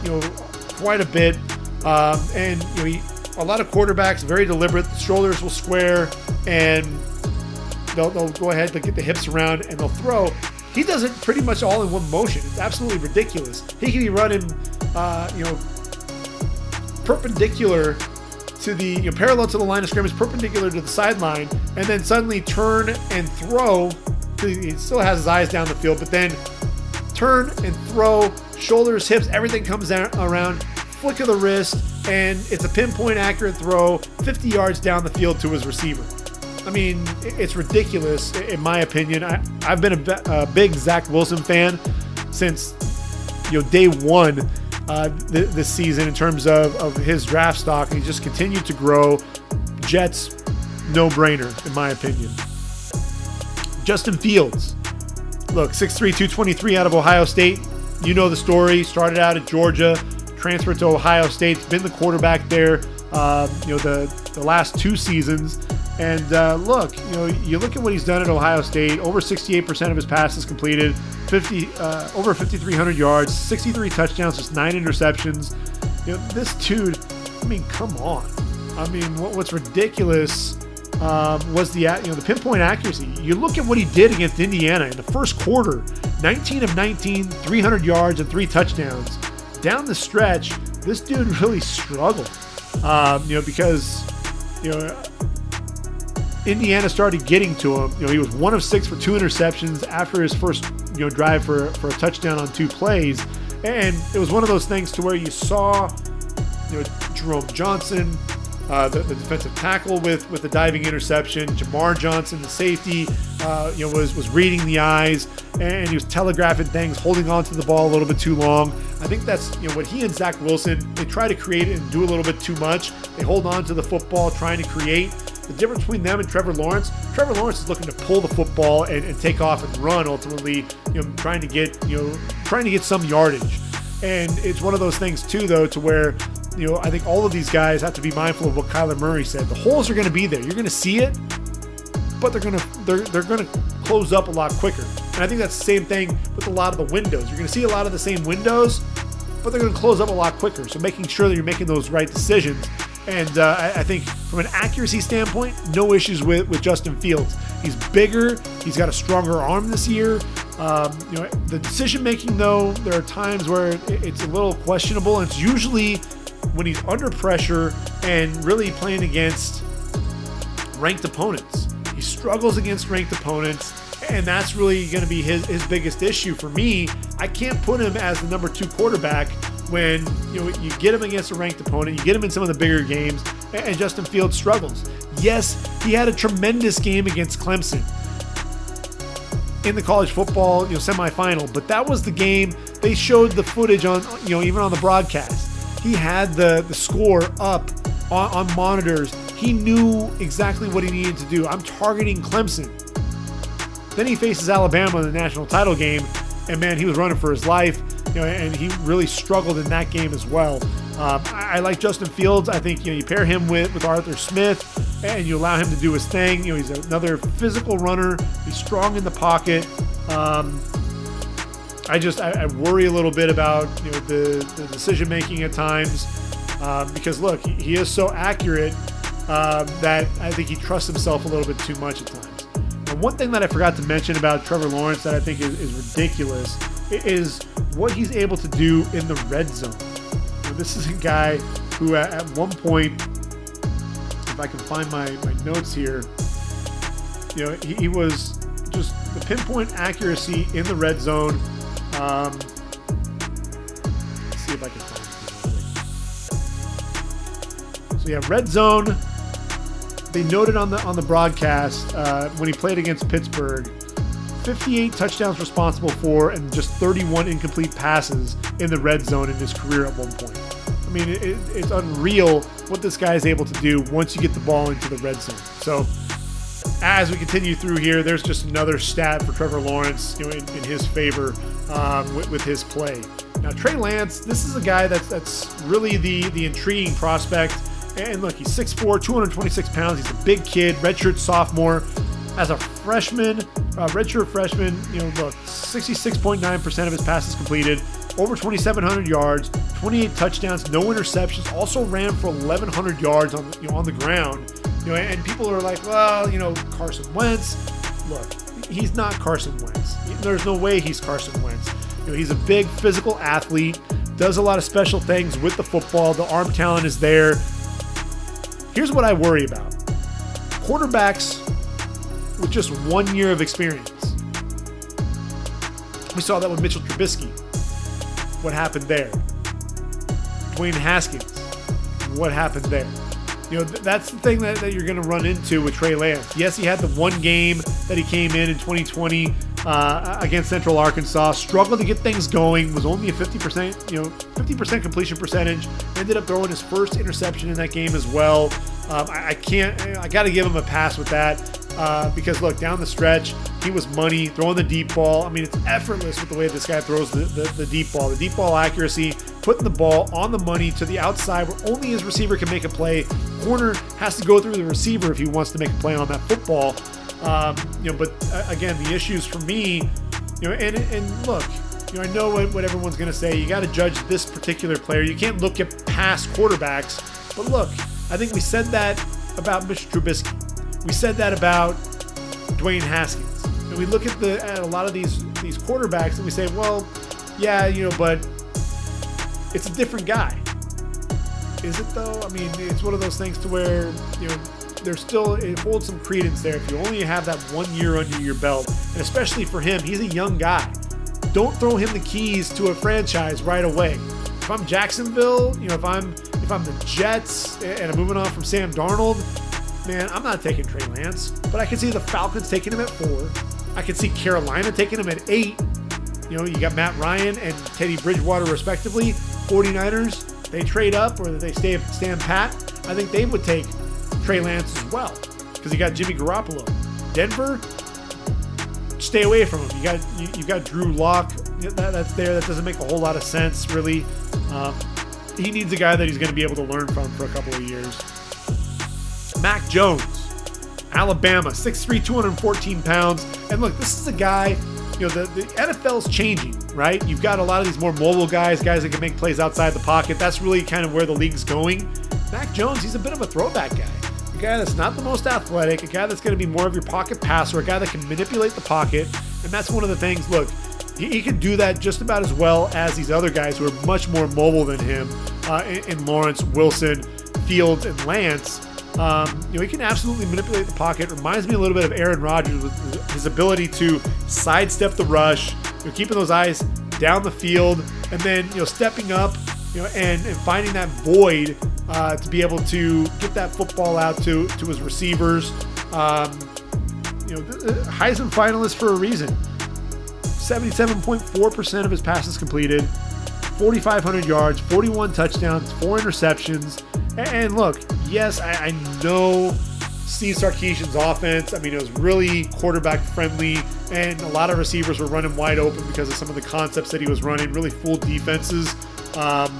quite a bit, a lot of quarterbacks, very deliberate. The shoulders will square and they'll go ahead, they'll get the hips around and they'll throw. He does it pretty much all in one motion. It's absolutely ridiculous. He can be running, perpendicular to the, parallel to the line of scrimmage, perpendicular to the sideline, and then suddenly turn and throw. He still has his eyes down the field, but then turn and throw, shoulders, hips, everything comes around. flick of the wrist, and it's a pinpoint accurate throw 50 yards down the field to his receiver. I mean, it's ridiculous, in my opinion. I've been a big Zach Wilson fan since, day one this season in terms of his draft stock. And he just continued to grow. Jets, no-brainer, in my opinion. Justin Fields. Look, 6'3", 223 out of Ohio State. You know the story. Started out at Georgia, transferred to Ohio State, been the quarterback there, the last two seasons. And look, you look at what he's done at Ohio State. Over 68% of his passes completed, over 5,300 yards, 63 touchdowns, just 9 interceptions. This dude. I mean, come on. I mean, what's ridiculous was the pinpoint accuracy. You look at what he did against Indiana in the first quarter: 19 of 19, 300 yards and 3 touchdowns. Down the stretch, this dude really struggled, because Indiana started getting to him. He was 1 of 6 for 2 interceptions after his first drive for a touchdown on 2 plays, and it was one of those things to where you saw Jerome Johnson, the defensive tackle, with the diving interception. Ja'Marr Johnson, the safety, was reading the eyes, and he was telegraphing things, holding on to the ball a little bit too long. I think that's what he and Zach Wilson, they try to create and do a little bit too much. They hold on to the football, trying to create. The difference between them and Trevor Lawrence is looking to pull the football and take off and run, ultimately, trying to get some yardage. And it's one of those things too, though, to where I think all of these guys have to be mindful of what Kyler Murray said. The holes are going to be there. You're going to see it, but they're going to close up a lot quicker. And I think that's the same thing with a lot of the windows. You're going to see a lot of the same windows, but they're going to close up a lot quicker. So making sure that you're making those right decisions. And I think from an accuracy standpoint, no issues with Justin Fields. He's bigger. He's got a stronger arm this year. The decision-making, though, there are times where it's a little questionable. It's usually when he's under pressure and really playing against ranked opponents. He struggles against ranked opponents, and that's really going to be his biggest issue for me. I can't put him as the number 2 quarterback when you get him against a ranked opponent, you get him in some of the bigger games, and Justin Fields struggles. Yes, he had a tremendous game against Clemson in the college football semifinal, but that was the game they showed the footage on, even on the broadcast. He had the score up on monitors. He knew exactly what he needed to do. I'm targeting Clemson. Then he faces Alabama in the national title game, and man, he was running for his life. And he really struggled in that game as well. I like Justin Fields. I think you pair him with Arthur Smith, and you allow him to do his thing. He's another physical runner. He's strong in the pocket. I worry a little bit about the decision making at times, because look, he is so accurate that I think he trusts himself a little bit too much at times. And one thing that I forgot to mention about Trevor Lawrence that I think is ridiculous is what he's able to do in the red zone. This is a guy who at one point, if I can find my notes here, he was just the pinpoint accuracy in the red zone. Let's see if I can find it. So yeah, red zone. They noted on the broadcast when he played against Pittsburgh, 58 touchdowns responsible for and just 31 incomplete passes in the red zone in his career at one point. I mean, it's unreal what this guy is able to do once you get the ball into the red zone. So as we continue through here, there's just another stat for Trevor Lawrence in his favor with his play. Now, Trey Lance, this is a guy that's really the intriguing prospect. And look, he's 6'4", 226 pounds. He's a big kid, redshirt sophomore. As a freshman, redshirt freshman, 66.9% of his passes completed, over 2,700 yards, 28 touchdowns, no interceptions. Also ran for 1,100 yards on the ground. And people are like, well, Carson Wentz. Look, he's not Carson Wentz. There's no way he's Carson Wentz. He's a big physical athlete, does a lot of special things with the football. The arm talent is there. Here's what I worry about. Quarterbacks with just 1 year of experience. We saw that with Mitchell Trubisky, what happened there. Dwayne Haskins. What happened there? You know, that's the thing that you're going to run into with Trey Lance. Yes, he had the one game that he came in 2020 against Central Arkansas, struggled to get things going, was only a 50%, 50% completion percentage, ended up throwing his first interception in that game as well. I got to give him a pass with that because, look, down the stretch, he was money, throwing the deep ball. I mean, it's effortless with the way this guy throws the deep ball. The deep ball accuracy, putting the ball on the money to the outside where only his receiver can make a play. Corner has to go through the receiver if he wants to make a play on that football. But again, the issues for me, and look, I know what everyone's going to say. You got to judge this particular player. You can't look at past quarterbacks. But look, I think we said that about Mitch Trubisky. We said that about Dwayne Haskins. And we look at a lot of these quarterbacks and we say, well, yeah, but it's a different guy. Is it though? I mean, it's one of those things to where, there's still, it holds some credence there if you only have that 1 year under your belt. And especially for him, he's a young guy. Don't throw him the keys to a franchise right away. If I'm Jacksonville, if I'm the Jets, and I'm moving on from Sam Darnold, man, I'm not taking Trey Lance. But I can see the Falcons taking him at 4. I can see Carolina taking him at 8. You got Matt Ryan and Teddy Bridgewater respectively. 49ers, they trade up or they stand pat. I think they would take Trey Lance as well because you got Jimmy Garoppolo. Denver, stay away from him. You got Drew Lock. That's there. That doesn't make a whole lot of sense, really. He needs a guy that he's going to be able to learn from for a couple of years. Mac Jones, Alabama, 6'3", 214 pounds. And look, this is a guy, the NFL's changing, right? You've got a lot of these more mobile guys that can make plays outside the pocket. That's really kind of where the league's going. Mac Jones, he's a bit of a throwback guy. A guy that's not the most athletic, a guy that's going to be more of your pocket passer, a guy that can manipulate the pocket. And that's one of the things, look, he can do that just about as well as these other guys who are much more mobile than him in Lawrence, Wilson, Fields, and Lance. He can absolutely manipulate the pocket. Reminds me a little bit of Aaron Rodgers with his ability to sidestep the rush, keeping those eyes down the field, and then stepping up, and finding that void to be able to get that football out to his receivers. Heisman finalist for a reason. 77.4% of his passes completed, 4,500 yards, 41 touchdowns, 4 interceptions. And look, yes, I know Steve Sarkisian's offense. I mean, it was really quarterback friendly, and a lot of receivers were running wide open because of some of the concepts that he was running. Really fooled defenses. A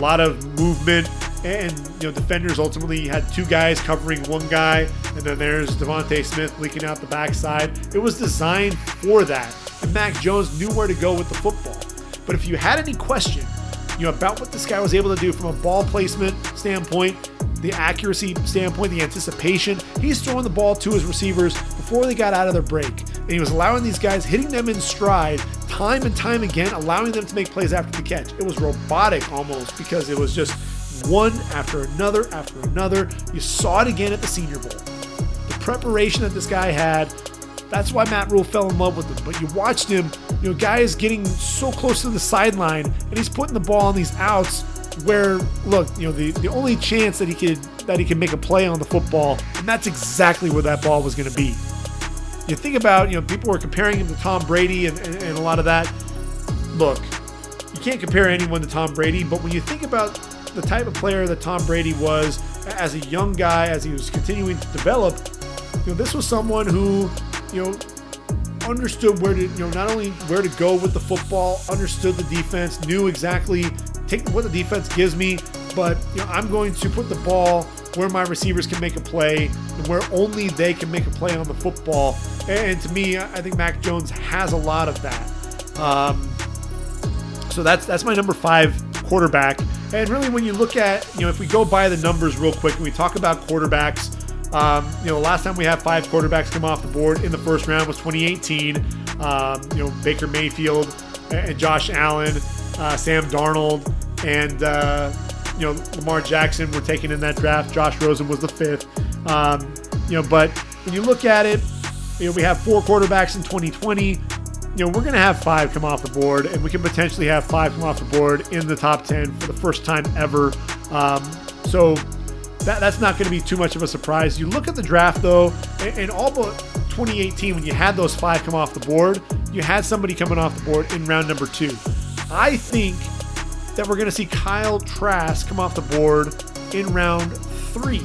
lot of movement, and defenders ultimately had 2 guys covering 1 guy, and then there's Devontae Smith leaking out the backside. It was designed for that, and Mac Jones knew where to go with the football. But if you had any question, about what this guy was able to do from a ball placement standpoint, the accuracy standpoint, the anticipation. He's throwing the ball to his receivers before they got out of their break. And he was allowing these guys, hitting them in stride, time and time again, allowing them to make plays after the catch. It was robotic almost because it was just one after another after another. You saw it again at the Senior Bowl. The preparation that this guy had, that's why Matt Rule fell in love with him. But you watched him, guy is getting so close to the sideline, and he's putting the ball on these outs where, look, the only chance that he could make a play on the football, and that's exactly where that ball was going to be. You think about, people were comparing him to Tom Brady and a lot of that. Look, you can't compare anyone to Tom Brady, but when you think about the type of player that Tom Brady was as a young guy, as he was continuing to develop, this was someone who, understood where to, not only where to go with the football, understood the defense, knew exactly take what the defense gives me, but I'm going to put the ball where my receivers can make a play and where only they can make a play on the football. And to me, I think Mac Jones has a lot of that. So that's my number 5 quarterback. And really, when you look at, if we go by the numbers real quick and we talk about quarterbacks. Last time we had 5 quarterbacks come off the board in the first round was 2018. Baker Mayfield and Josh Allen, Sam Darnold, and Lamar Jackson were taken in that draft. Josh Rosen was the 5th. But when you look at it, we have 4 quarterbacks in 2020. you know, we're going to have five come off the board, and we can potentially have five come off the board in the top 10 for the first time ever. So that's not going to be too much of a surprise. You look at the draft, though, and all but 2018, when you had those five come off the board, you had somebody coming off the board in round number 2. I think that we're going to see Kyle Trask come off the board in round 3.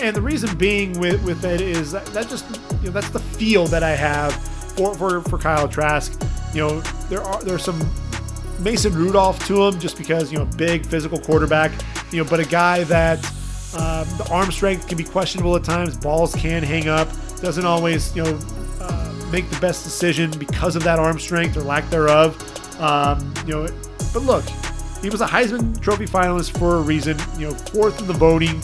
And the reason being with it is that just, you know, that's the feel that I have for Kyle Trask. You know, there's some Mason Rudolph to him, just because, you know, big physical quarterback, you know, but a guy that the arm strength can be questionable at times. Balls can hang up, doesn't always, you know, make the best decision because of that arm strength or lack thereof. You know, but look, he was a Heisman Trophy finalist for a reason. You know, 4th in the voting.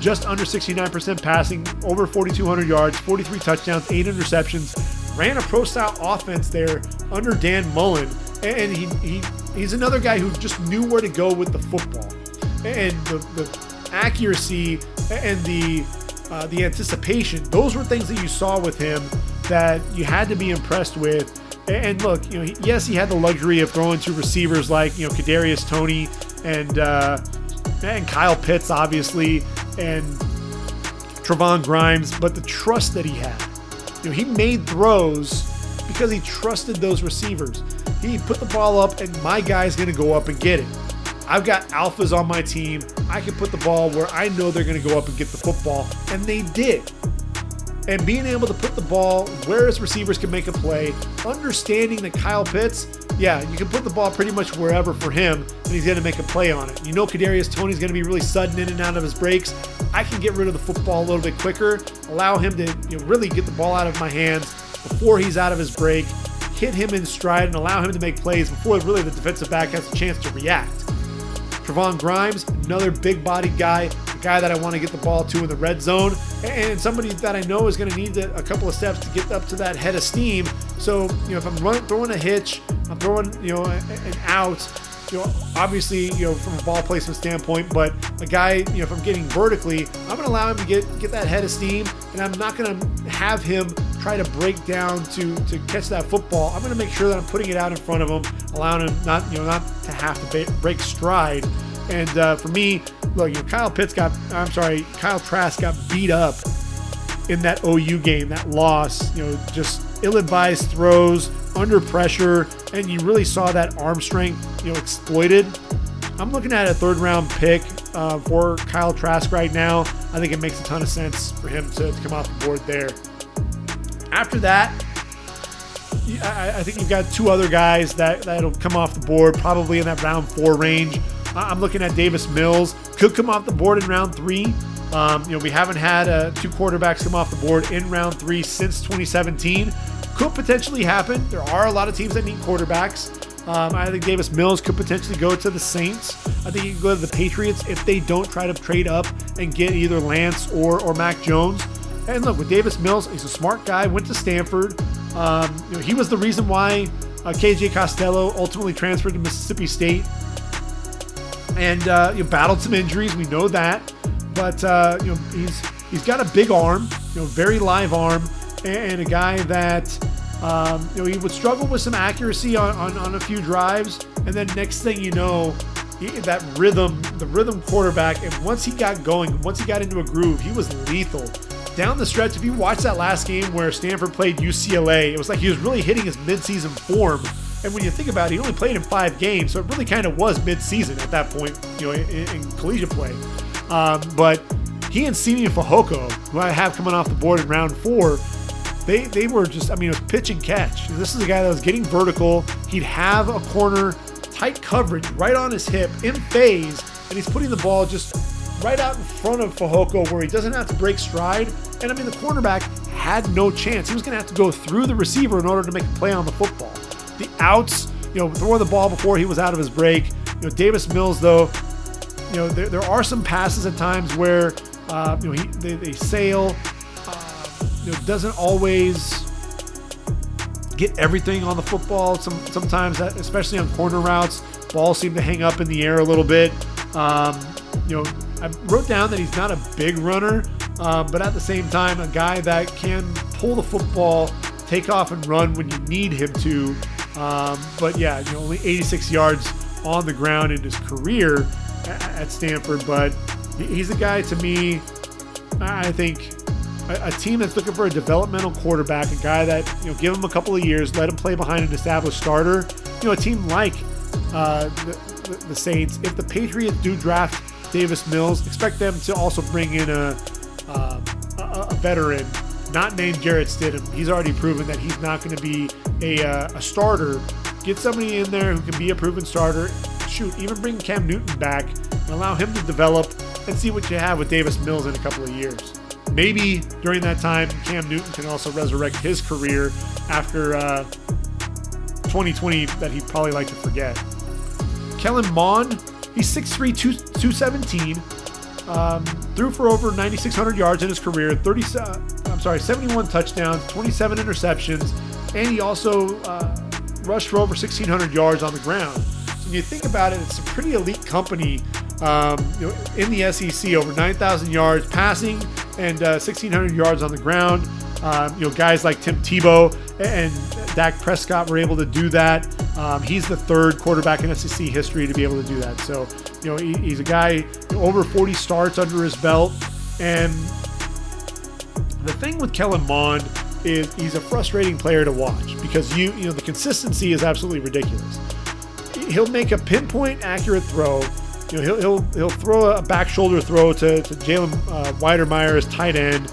Just under 69% passing, over 4,200 yards, 43 touchdowns, 8 interceptions. Ran a pro-style offense there under Dan Mullen. And he's another guy who just knew where to go with the football. And the accuracy and the anticipation, those were things that you saw with him that you had to be impressed with. And look, you know, yes, he had the luxury of throwing to receivers like, you know, Kadarius Toney and Kyle Pitts, obviously, and Trevon Grimes, but the trust that he had. You know, he made throws because he trusted those receivers. He put the ball up, and my guy's going to go up and get it. I've got alphas on my team. I can put the ball where I know they're going to go up and get the football, and they did. And being able to put the ball where his receivers can make a play, understanding that Kyle Pitts, yeah, you can put the ball pretty much wherever for him, and he's going to make a play on it. You know, Kadarius Toney's going to be really sudden in and out of his breaks. I can get rid of the football a little bit quicker, allow him to, you know, really get the ball out of my hands before he's out of his break, hit him in stride, and allow him to make plays before really the defensive back has a chance to react. Trevon Grimes, another big-bodied guy, a guy that I want to get the ball to in the red zone, and somebody that I know is going to need a couple of steps to get up to that head of steam. So, you know, if I'm throwing a hitch, I'm throwing, you know, an out, you know, obviously, you know, from a ball placement standpoint, but a guy, you know, if I'm getting vertically, I'm going to allow him to get that head of steam, and I'm not going to have him try to break down to catch that football. I'm going to make sure that I'm putting it out in front of him, allowing him not to have to break stride. And for me, look, you know, Kyle Trask got beat up in that OU game, that loss, you know, just ill-advised throws, under pressure, and you really saw that arm strength, you know, exploited. I'm looking at a third-round pick for Kyle Trask right now. I think it makes a ton of sense for him to come off the board there. After that, I think you've got two other guys that'll come off the board probably in that round 4 range. I'm looking at Davis Mills. Could come off the board in round 3. You know, we haven't had two quarterbacks come off the board in round 3 since 2017. Could potentially happen. There are a lot of teams that need quarterbacks. I think Davis Mills could potentially go to the Saints. I think he could go to the Patriots if they don't try to trade up and get either Lance or Mac Jones. And look, with Davis Mills, he's a smart guy, went to Stanford. You know, he was the reason why KJ Costello ultimately transferred to Mississippi State. And you know, battled some injuries, we know that, but you know, he's got a big arm, you know, very live arm, and a guy that you know, he would struggle with some accuracy on a few drives, and then next thing you know, the rhythm quarterback. And once he got going, once he got into a groove, he was lethal down the stretch. If you watch that last game where Stanford played UCLA, it was like he was really hitting his midseason form. And when you think about it, he only played in 5 games, so it really kind of was midseason at that point, you know, in collegiate play. But he and Simeon Fehoko, who I have coming off the board in round 4, they were just, I mean, it was pitch and catch. This is a guy that was getting vertical. He'd have a corner, tight coverage, right on his hip, in phase, and he's putting the ball just right out in front of Fehoko where he doesn't have to break stride. And, I mean, the cornerback had no chance. He was going to have to go through the receiver in order to make a play on the football. The outs, you know, throwing the ball before he was out of his break. You know, Davis Mills, though, you know, there are some passes at times where, you know, they sail. You know, doesn't always get everything on the football. Sometimes, especially on corner routes, balls seem to hang up in the air a little bit. You know, I wrote down that he's not a big runner, but at the same time, a guy that can pull the football take off and run when you need him to. But yeah, you know, only 86 yards on the ground in his career at Stanford. But he's a guy, to me, I think a team that's looking for a developmental quarterback, a guy that, you know, give him a couple of years, let him play behind an established starter. You know, a team like the Saints, if the Patriots do draft Davis Mills, expect them to also bring in a veteran, not named Jarrett Stidham. He's already proven that he's not going to be a starter. Get somebody in there who can be a proven starter. Shoot, even bring Cam Newton back and allow him to develop and see what you have with Davis Mills in a couple of years. Maybe during that time, Cam Newton can also resurrect his career after 2020 that he'd probably like to forget. Kellen Mond, he's 6'3", 217. Threw for over 9,600 yards in his career, 71 touchdowns, 27 interceptions, and he also rushed for over 1,600 yards on the ground. So when you think about it, it's a pretty elite company in the SEC, over 9,000 yards passing and 1,600 yards on the ground. Guys like Tim Tebow and Dak Prescott were able to do that. He's the third quarterback in SEC history to be able to do that. So, you know, he's a guy, over 40 starts under his belt. And the thing with Kellen Mond is he's a frustrating player to watch because you know the consistency is absolutely ridiculous. He'll make a pinpoint accurate throw. You know, he'll throw a back shoulder throw to Jalen Weidermeyer as tight end,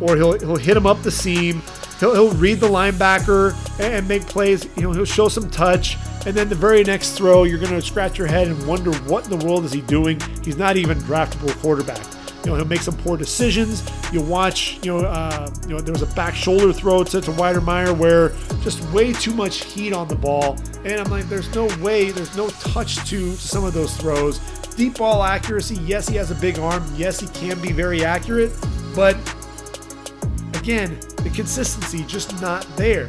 or he'll hit him up the seam. He'll read the linebacker and make plays. You know, he'll show some touch. And then the very next throw, you're going to scratch your head and wonder what in the world is he doing. He's not even draftable quarterback. You know, he'll make some poor decisions. You watch, there was a back shoulder throw to Weidermeyer where just way too much heat on the ball. And I'm like, there's no way, there's no touch to some of those throws. Deep ball accuracy, yes, he has a big arm. Yes, he can be very accurate. But again, the consistency just not there.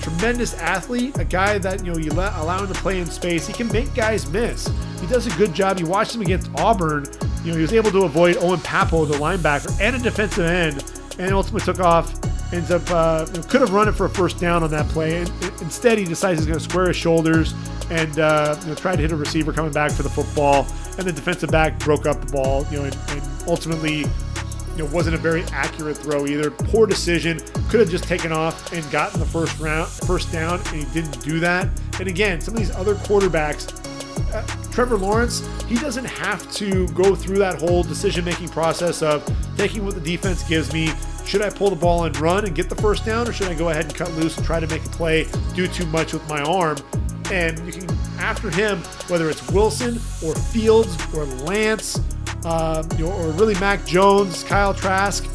Tremendous athlete, a guy that, you allow him to play in space. He can make guys miss. He does a good job. You watched him against Auburn. You know, he was able to avoid Owen Papo, the linebacker, and a defensive end, and ultimately took off. Ends up could have run it for a first down on that play, and instead he decides he's going to square his shoulders and try to hit a receiver coming back for the football. And the defensive back broke up the ball. You know, and ultimately, it wasn't a very accurate throw either. Poor decision. Could have just taken off and gotten the first down, and he didn't do that. And again, some of these other quarterbacks, Trevor Lawrence, he doesn't have to go through that whole decision-making process of taking what the defense gives me. Should I pull the ball and run and get the first down, or should I go ahead and cut loose and try to make a play, do too much with my arm? And you can, after him, whether it's Wilson or Fields or Lance, or really Mac Jones, Kyle Trask,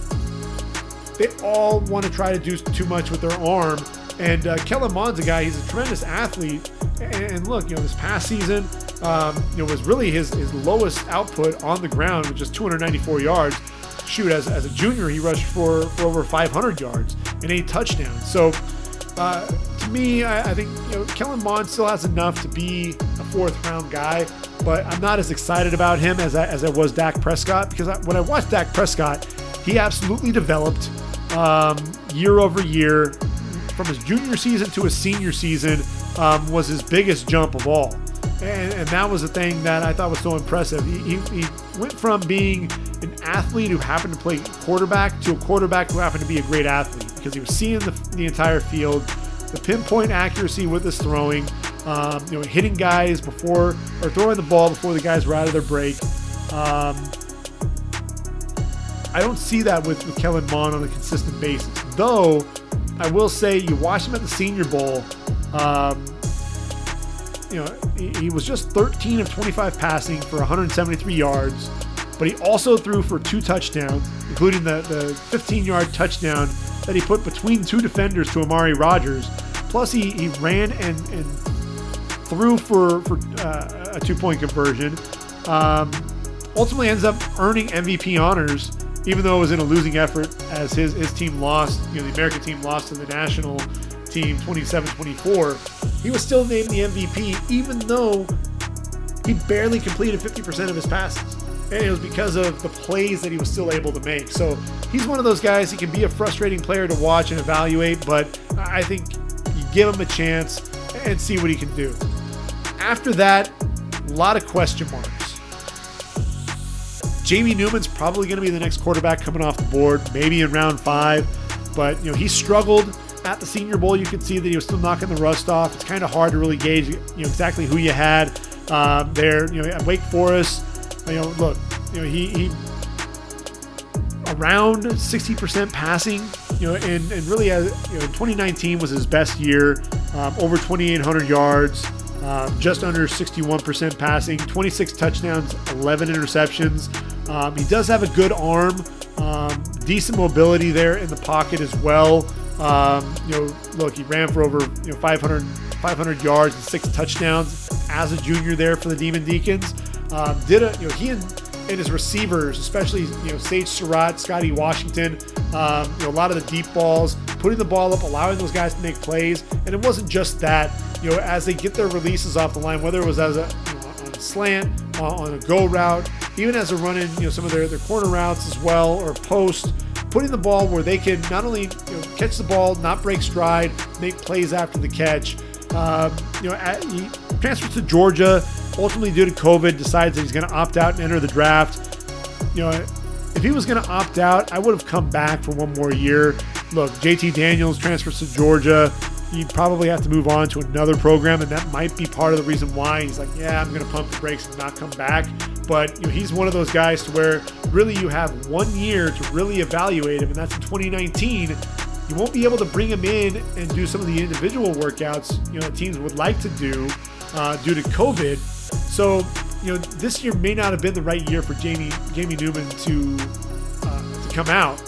they all want to try to do too much with their arm. And Kellen Mond's a guy, he's a tremendous athlete. And look, this past season, was really his lowest output on the ground, with just 294 yards. Shoot, as a junior, he rushed for over 500 yards and 8 touchdowns. So to me, I think Kellen Mond still has enough to be a fourth-round guy, but I'm not as excited about him as I was Dak Prescott, because when I watched Dak Prescott, he absolutely developed year over year. From his junior season to his senior season was his biggest jump of all. And that was the thing that I thought was so impressive. He went from being an athlete who happened to play quarterback to a quarterback who happened to be a great athlete, because he was seeing the entire field, the pinpoint accuracy with his throwing, hitting guys before, or throwing the ball before the guys were out of their break. I don't see that with Kellen Mond on a consistent basis, though. I will say, you watched him at the Senior Bowl. He was just 13 of 25 passing for 173 yards, but he also threw for 2 touchdowns, including the 15-yard touchdown that he put between 2 defenders to Amari Rodgers. Plus, he ran and threw for a 2-point conversion. Ultimately, ends up earning MVP honors, even though it was in a losing effort, as his team lost, the American team lost to the national team 27-24, he was still named the MVP, even though he barely completed 50% of his passes. and it was because of the plays that he was still able to make. So he's one of those guys. He can be a frustrating player to watch and evaluate, but I think you give him a chance and see what he can do. After that, a lot of question marks. Jamie Newman's probably going to be the next quarterback coming off the board, maybe in round 5, but he struggled at the Senior Bowl. You could see that he was still knocking the rust off. It's kind of hard to really gauge exactly who you had there. At Wake Forest, he around 60% passing, and really, in 2019 was his best year, over 2,800 yards. Just under 61% passing, 26 touchdowns, 11 interceptions. He does have a good arm, decent mobility there in the pocket as well. He ran for over 500 yards and 6 touchdowns as a junior there for the Demon Deacons. He and his receivers, especially Sage Surratt, Scotty Washington, a lot of the deep balls, putting the ball up, allowing those guys to make plays. And it wasn't just that. As they get their releases off the line, whether it was as on a slant, on a go route, even as a run-in, some of their corner routes as well, or post, putting the ball where they can not only catch the ball, not break stride, make plays after the catch. He transfers to Georgia, ultimately due to COVID, decides that he's going to opt out and enter the draft. If he was going to opt out, I would have come back for one more year. Look, JT Daniels transfers to Georgia. You'd probably have to move on to another program, and that might be part of the reason why he's like, yeah, I'm going to pump the brakes and not come back. But he's one of those guys to where really you have 1 year to really evaluate him, and that's in 2019. You won't be able to bring him in and do some of the individual workouts that teams would like to do due to COVID. So this year may not have been the right year for Jamie Newman to come out.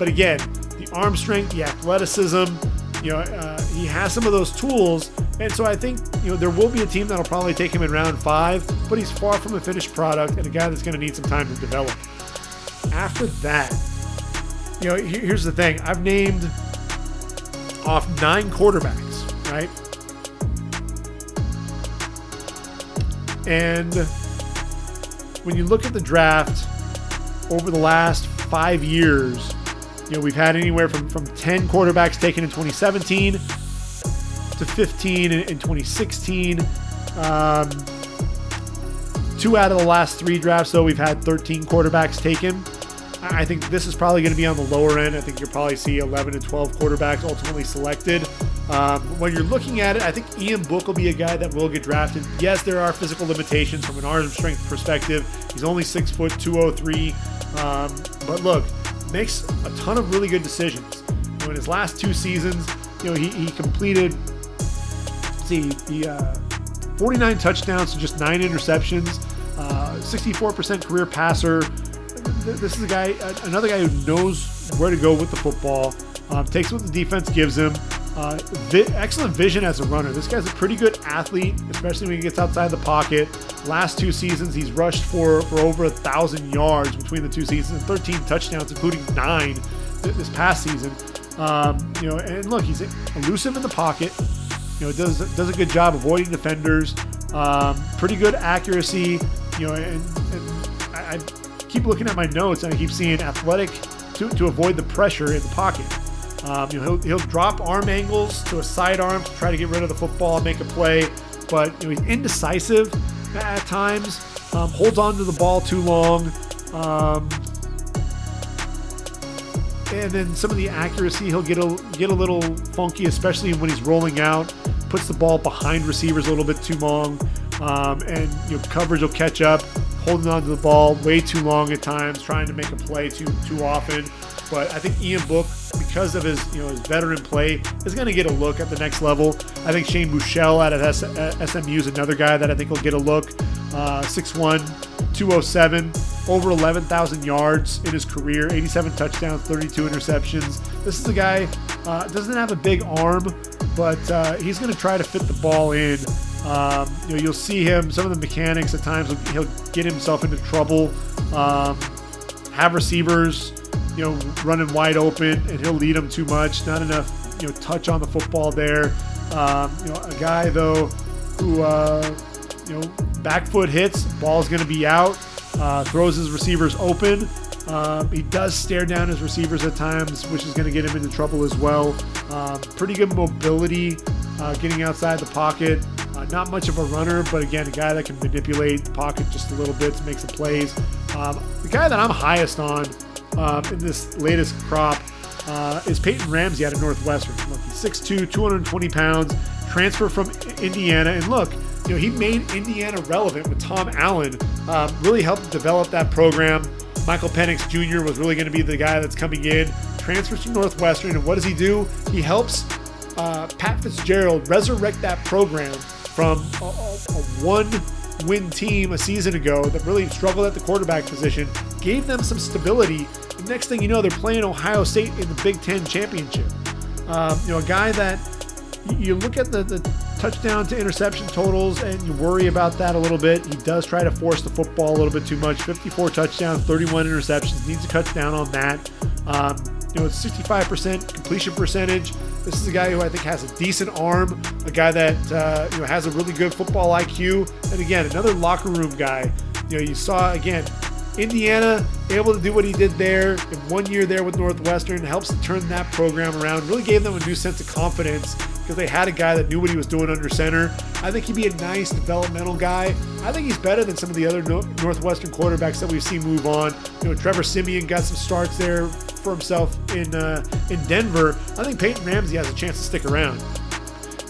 But again, the arm strength, the athleticism. He has some of those tools, and so I think there will be a team that'll probably take him in round 5, but he's far from a finished product and a guy that's going to need some time to develop. After that, here's the thing. I've named off 9 quarterbacks, right? And when you look at the draft over the last 5 years, we've had anywhere from 10 quarterbacks taken in 2017 to 15 in 2016. 2 out of the last 3 drafts, though, we've had 13 quarterbacks taken. I think this is probably going to be on the lower end. I think you'll probably see 11 to 12 quarterbacks ultimately selected. When you're looking at it, I think Ian Book will be a guy that will get drafted. Yes, there are physical limitations from an arm strength perspective. He's only 6 foot, 203. But look, makes a ton of really good decisions. In his last 2 seasons, he completed 49 touchdowns to just 9 interceptions, 64% career passer. This is another guy who knows where to go with the football, takes what the defense gives him, excellent vision as a runner. This guy's a pretty good athlete, especially when he gets outside the pocket. Last 2 seasons, he's rushed for over 1,000 yards between the 2 seasons, and 13 touchdowns, including 9 this past season. And look, he's elusive in the pocket. Does a good job avoiding defenders. Pretty good accuracy. And I keep looking at my notes, and I keep seeing athletic to avoid the pressure in the pocket. He'll drop arm angles to a sidearm to try to get rid of the football and make a play, but he's indecisive at times, holds on to the ball too long, and then some of the accuracy, he'll get a little funky, especially when he's rolling out, puts the ball behind receivers a little bit too long, and coverage will catch up, holding on to the ball way too long at times, trying to make a play too often. But I think Ian Book, because of his his veteran play, is going to get a look at the next level. I think Shane Buechele out of SMU is another guy that I think will get a look. 6'1", 207, over 11,000 yards in his career, 87 touchdowns, 32 interceptions. This is a guy doesn't have a big arm, but he's going to try to fit the ball in. You'll see him, some of the mechanics at times, he'll get himself into trouble, have receivers running wide open, and he'll lead them too much. Not enough touch on the football there. A guy, though, who back foot hits, ball's going to be out. Throws his receivers open. He does stare down his receivers at times, which is going to get him into trouble as well. Pretty good mobility, getting outside the pocket. Not much of a runner, but again, a guy that can manipulate the pocket just a little bit to make some plays. The guy that I'm highest on in this latest crop is Peyton Ramsey out of Northwestern. Look, he's 6'2", 220 pounds, transfer from Indiana. And look, you know, he made Indiana relevant with Tom Allen, really helped develop that program. Michael Penix Jr. was really going to be the guy that's coming in, transfers from Northwestern. And what does he do? He helps Pat Fitzgerald resurrect that program from a one-win team a season ago that really struggled at the quarterback position, gave them some stability. The next thing you know, they're playing Ohio State in the Big Ten championship. You know, a guy that you look at the touchdown to interception totals and you worry about that a little bit. He does try to force the football a little bit too much. 54 touchdowns, 31 interceptions. Needs to cut down on that. You know, it's 65% completion percentage. This is a guy who I think has a decent arm, a guy that you know, has a really good football IQ, and again, another locker room guy. You know, you saw again Indiana able to do what he did there in 1 year there with Northwestern, helps to turn that program around, really gave them a new sense of confidence because they had a guy that knew what he was doing under center. I think he'd be a nice developmental guy. I think he's better than some of the other Northwestern quarterbacks that we've seen move on. You know, Trevor Siemian got some starts there for himself in Denver. I think Peyton Ramsey has a chance to stick around.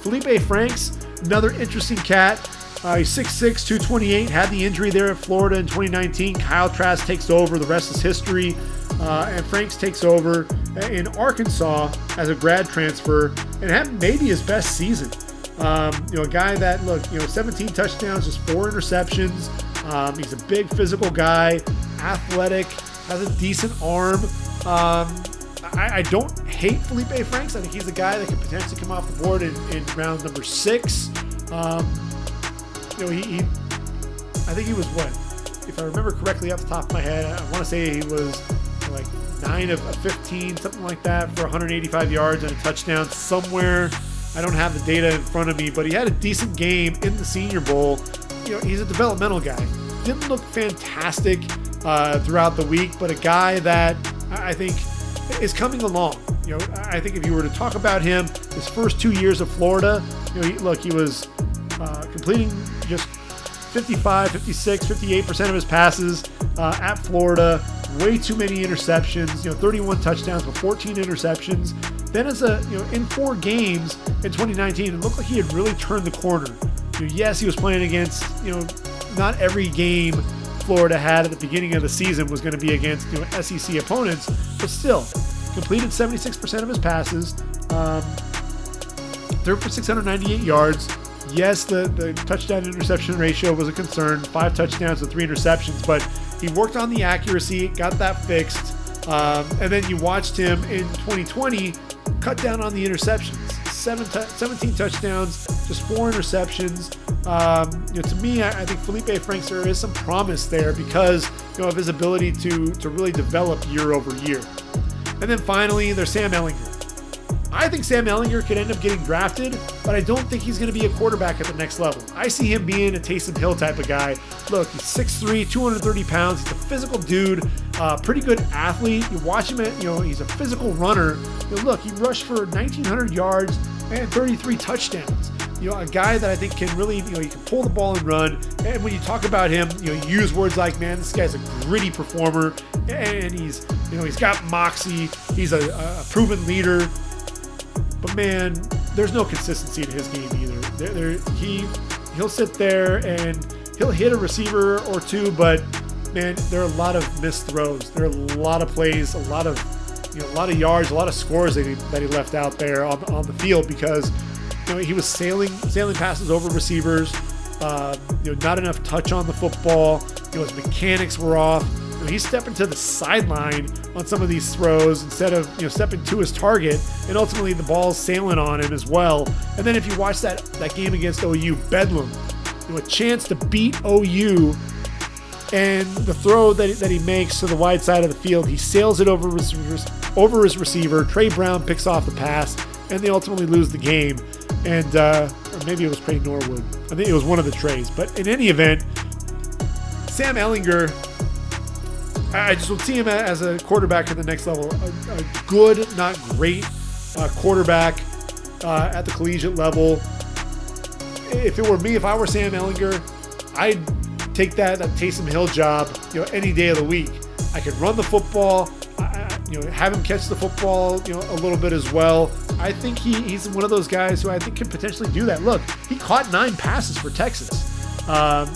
Felipe Franks, another interesting cat. He's 6'6", 228, had the injury there at Florida in 2019. Kyle Trask takes over. The rest is history. And Franks takes over in Arkansas as a grad transfer and had maybe his best season. You know, a guy that, look, you know, 17 touchdowns, just 4 interceptions. He's a big physical guy, athletic, has a decent arm. I don't hate Felipe Franks. I think he's a guy that could potentially come off the board in round number 6. You know, he I think he was what, if I remember correctly off the top of my head, I want to say he was like 9 of 15, something like that, for 185 yards and a touchdown somewhere. I don't have the data in front of me, but he had a decent game in the Senior Bowl. You know, he's a developmental guy. Didn't look fantastic throughout the week, but a guy that I think is coming along. You know, I think if you were to talk about him, his first 2 years of Florida, you know, he was completing just 55, 56, 58% of his passes at Florida. Way too many interceptions. You know, 31 touchdowns but 14 interceptions. Then as a, you know, in 4 games in 2019, it looked like he had really turned the corner. You know, yes, he was playing against, you know, not every game Florida had at the beginning of the season was going to be against, you know, SEC opponents, but still completed 76% of his passes, threw for 698 yards. Yes, the touchdown-interception ratio was a concern, 5 touchdowns and 3 interceptions, but he worked on the accuracy, got that fixed, and then you watched him in 2020 cut down on the interceptions, 17 touchdowns, just 4 interceptions. You know, to me, I think Felipe Franks, there is some promise there because, you know, of his ability to really develop year over year. And then finally, there's Sam Ehlinger. I think Sam Ehlinger could end up getting drafted, but I don't think he's going to be a quarterback at the next level. I see him being a Taysom Hill type of guy. Look, he's 6'3", 230 pounds. He's a physical dude, pretty good athlete. You watch him, you know, he's a physical runner. You know, look, he rushed for 1,900 yards and 33 touchdowns. You know, a guy that I think can really, you know, he can pull the ball and run. And when you talk about him, you know, you use words like, man, this guy's a gritty performer, and he's, you know, he's got moxie. He's a proven leader. But man, there's no consistency to his game either. He'll sit there and he'll hit a receiver or two, but man, there are a lot of missed throws. There are a lot of plays, a lot of, you know, a lot of yards, a lot of scores that he left out there on the field because, you know, he was sailing passes over receivers. You know, not enough touch on the football. You know, his mechanics were off. You know, he's stepping to the sideline on some of these throws instead of, you know, stepping to his target, and ultimately the ball's sailing on him as well. And then if you watch that game against OU, Bedlam, you know, a chance to beat OU, and the throw that he makes to the wide side of the field, he sails it over his receiver. Trey Brown picks off the pass, and they ultimately lose the game. And or maybe it was Trey Norwood. I think it was one of the Treys. But in any event, Sam Ehlinger I just would see him as a quarterback at the next level, a good, not great quarterback at the collegiate level. If it were me, if I were Sam Ehlinger, I'd take that Taysom Hill job, you know, any day of the week. I could run the football, you know, have him catch the football, you know, a little bit as well. I think he's one of those guys who I think can potentially do that. Look, he caught 9 passes for Texas,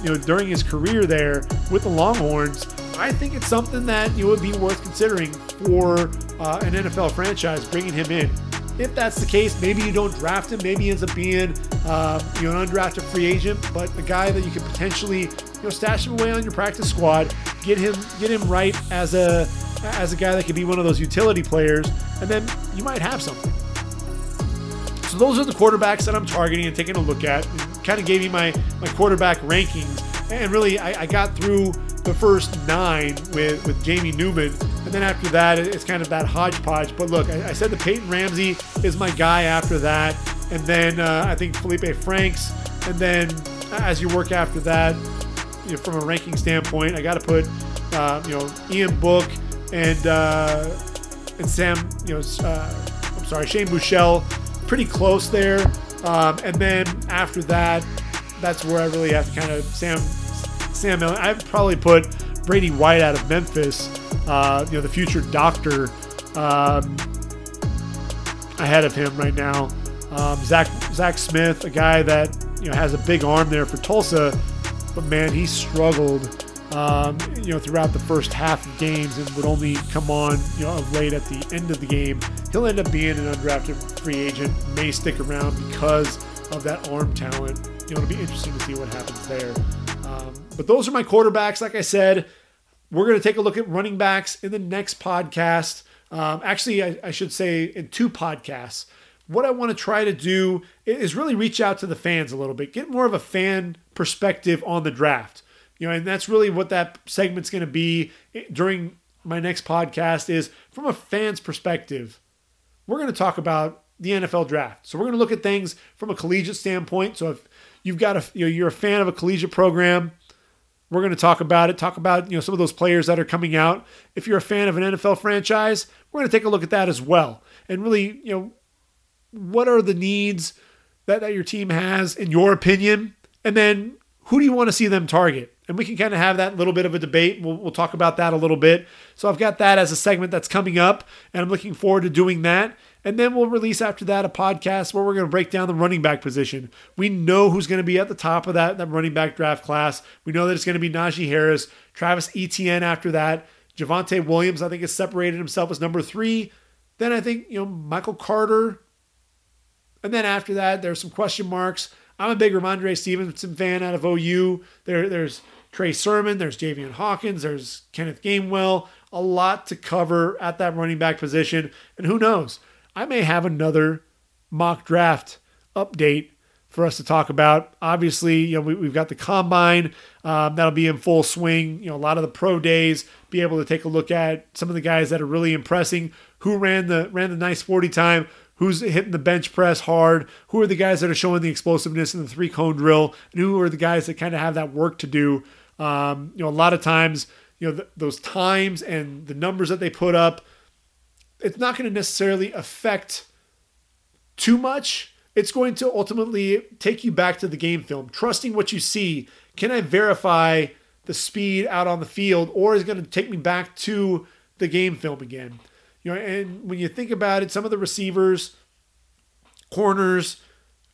you know, during his career there with the Longhorns. I think it's something that you would be worth considering for an NFL franchise, bringing him in. If that's the case, maybe you don't draft him. Maybe he ends up being you know, an undrafted free agent, but a guy that you could potentially, you know, stash him away on your practice squad, get him right as a guy that could be one of those utility players, and then you might have something. So those are the quarterbacks that I'm targeting and taking a look at. It kind of gave me my quarterback rankings, and really I got through the first 9 with Jamie Newman, and then after that it's kind of that hodgepodge. But look, I said that Peyton Ramsey is my guy after that, and then I think Felipe Franks, and then as you work after that, you know, from a ranking standpoint, I got to put you know, Ian Book and Sam, you know, Shane Buechele pretty close there, and then after that, that's where I really have to kind of Sam Ehlinger. I'd probably put Brady White out of Memphis, you know, the future doctor, ahead of him right now. Zach Smith, a guy that, you know, has a big arm there for Tulsa, but man, he struggled, you know, throughout the first half of games and would only come on, you know, of late at the end of the game. He'll end up being an undrafted free agent, may stick around because of that arm talent. You know, it'll be interesting to see what happens there. But those are my quarterbacks. Like I said, we're going to take a look at running backs in the next podcast. Actually, I should say in 2 podcasts. What I want to try to do is really reach out to the fans a little bit, get more of a fan perspective on the draft. You know, and that's really what that segment's going to be during my next podcast, is from a fan's perspective. We're going to talk about the NFL draft. So we're going to look at things from a collegiate standpoint. So if you've got you're a fan of a collegiate program, we're going to talk about it. Talk about, you know, some of those players that are coming out. If you're a fan of an NFL franchise, we're going to take a look at that as well. And really, you know, what are the needs that your team has in your opinion? And then who do you want to see them target? And we can kind of have that little bit of a debate. We'll talk about that a little bit. So I've got that as a segment that's coming up, and I'm looking forward to doing that. And then we'll release after that a podcast where we're going to break down the running back position. We know who's going to be at the top of that running back draft class. We know that it's going to be Najee Harris, Travis Etienne after that. Javonte Williams, I think, has separated himself as number 3. Then I think, you know, Michael Carter. And then after that, there's some question marks. I'm a big Ramondre Stevenson fan out of OU. There's Trey Sermon, there's Javion Hawkins, there's Kenneth Gainwell. A lot to cover at that running back position. And who knows? I may have another mock draft update for us to talk about. Obviously, you know, we've got the combine that'll be in full swing. You know, a lot of the pro days, be able to take a look at some of the guys that are really impressing, who ran the nice 40 time, who's hitting the bench press hard, who are the guys that are showing the explosiveness in the 3-cone drill, and who are the guys that kind of have that work to do. You know, a lot of times, you know, those times and the numbers that they put up, it's not going to necessarily affect too much. It's going to ultimately take you back to the game film, trusting what you see. Can I verify the speed out on the field, or is it going to take me back to the game film again? You know, and when you think about it, some of the receivers, corners,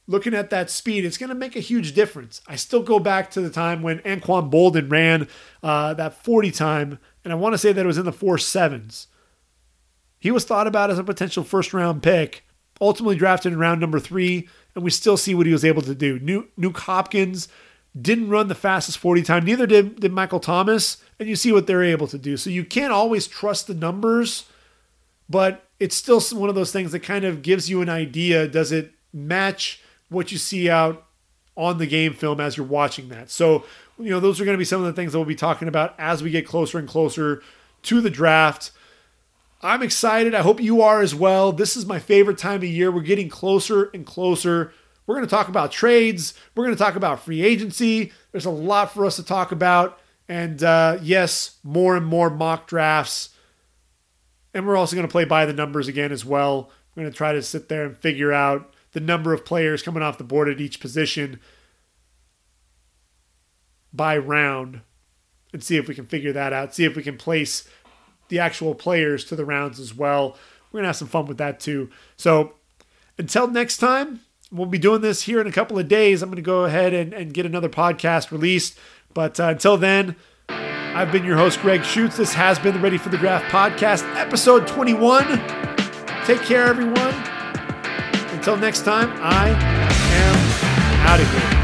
looking at that speed, it's going to make a huge difference. I still go back to the time when Anquan Boldin ran that 40 time, and I want to say that it was in the 4.7s. He was thought about as a potential first-round pick, ultimately drafted in round number 3, and we still see what he was able to do. Nuke Hopkins didn't run the fastest 40 time. Neither did Michael Thomas, and you see what they're able to do. So you can't always trust the numbers, but it's still one of those things that kind of gives you an idea. Does it match what you see out on the game film as you're watching that? So, you know, those are going to be some of the things that we'll be talking about as we get closer and closer to the draft. I'm excited. I hope you are as well. This is my favorite time of year. We're getting closer and closer. We're going to talk about trades. We're going to talk about free agency. There's a lot for us to talk about. And yes, more and more mock drafts. And we're also going to play by the numbers again as well. We're going to try to sit there and figure out the number of players coming off the board at each position by round and see if we can figure that out. See if we can place the actual players to the rounds as well. We're going to have some fun with that too. So until next time, we'll be doing this here in a couple of days. I'm going to go ahead and get another podcast released. But until then, I've been your host, Greg Schutz. This has been the Ready for the Draft podcast, episode 21. Take care, everyone. Until next time, I am out of here.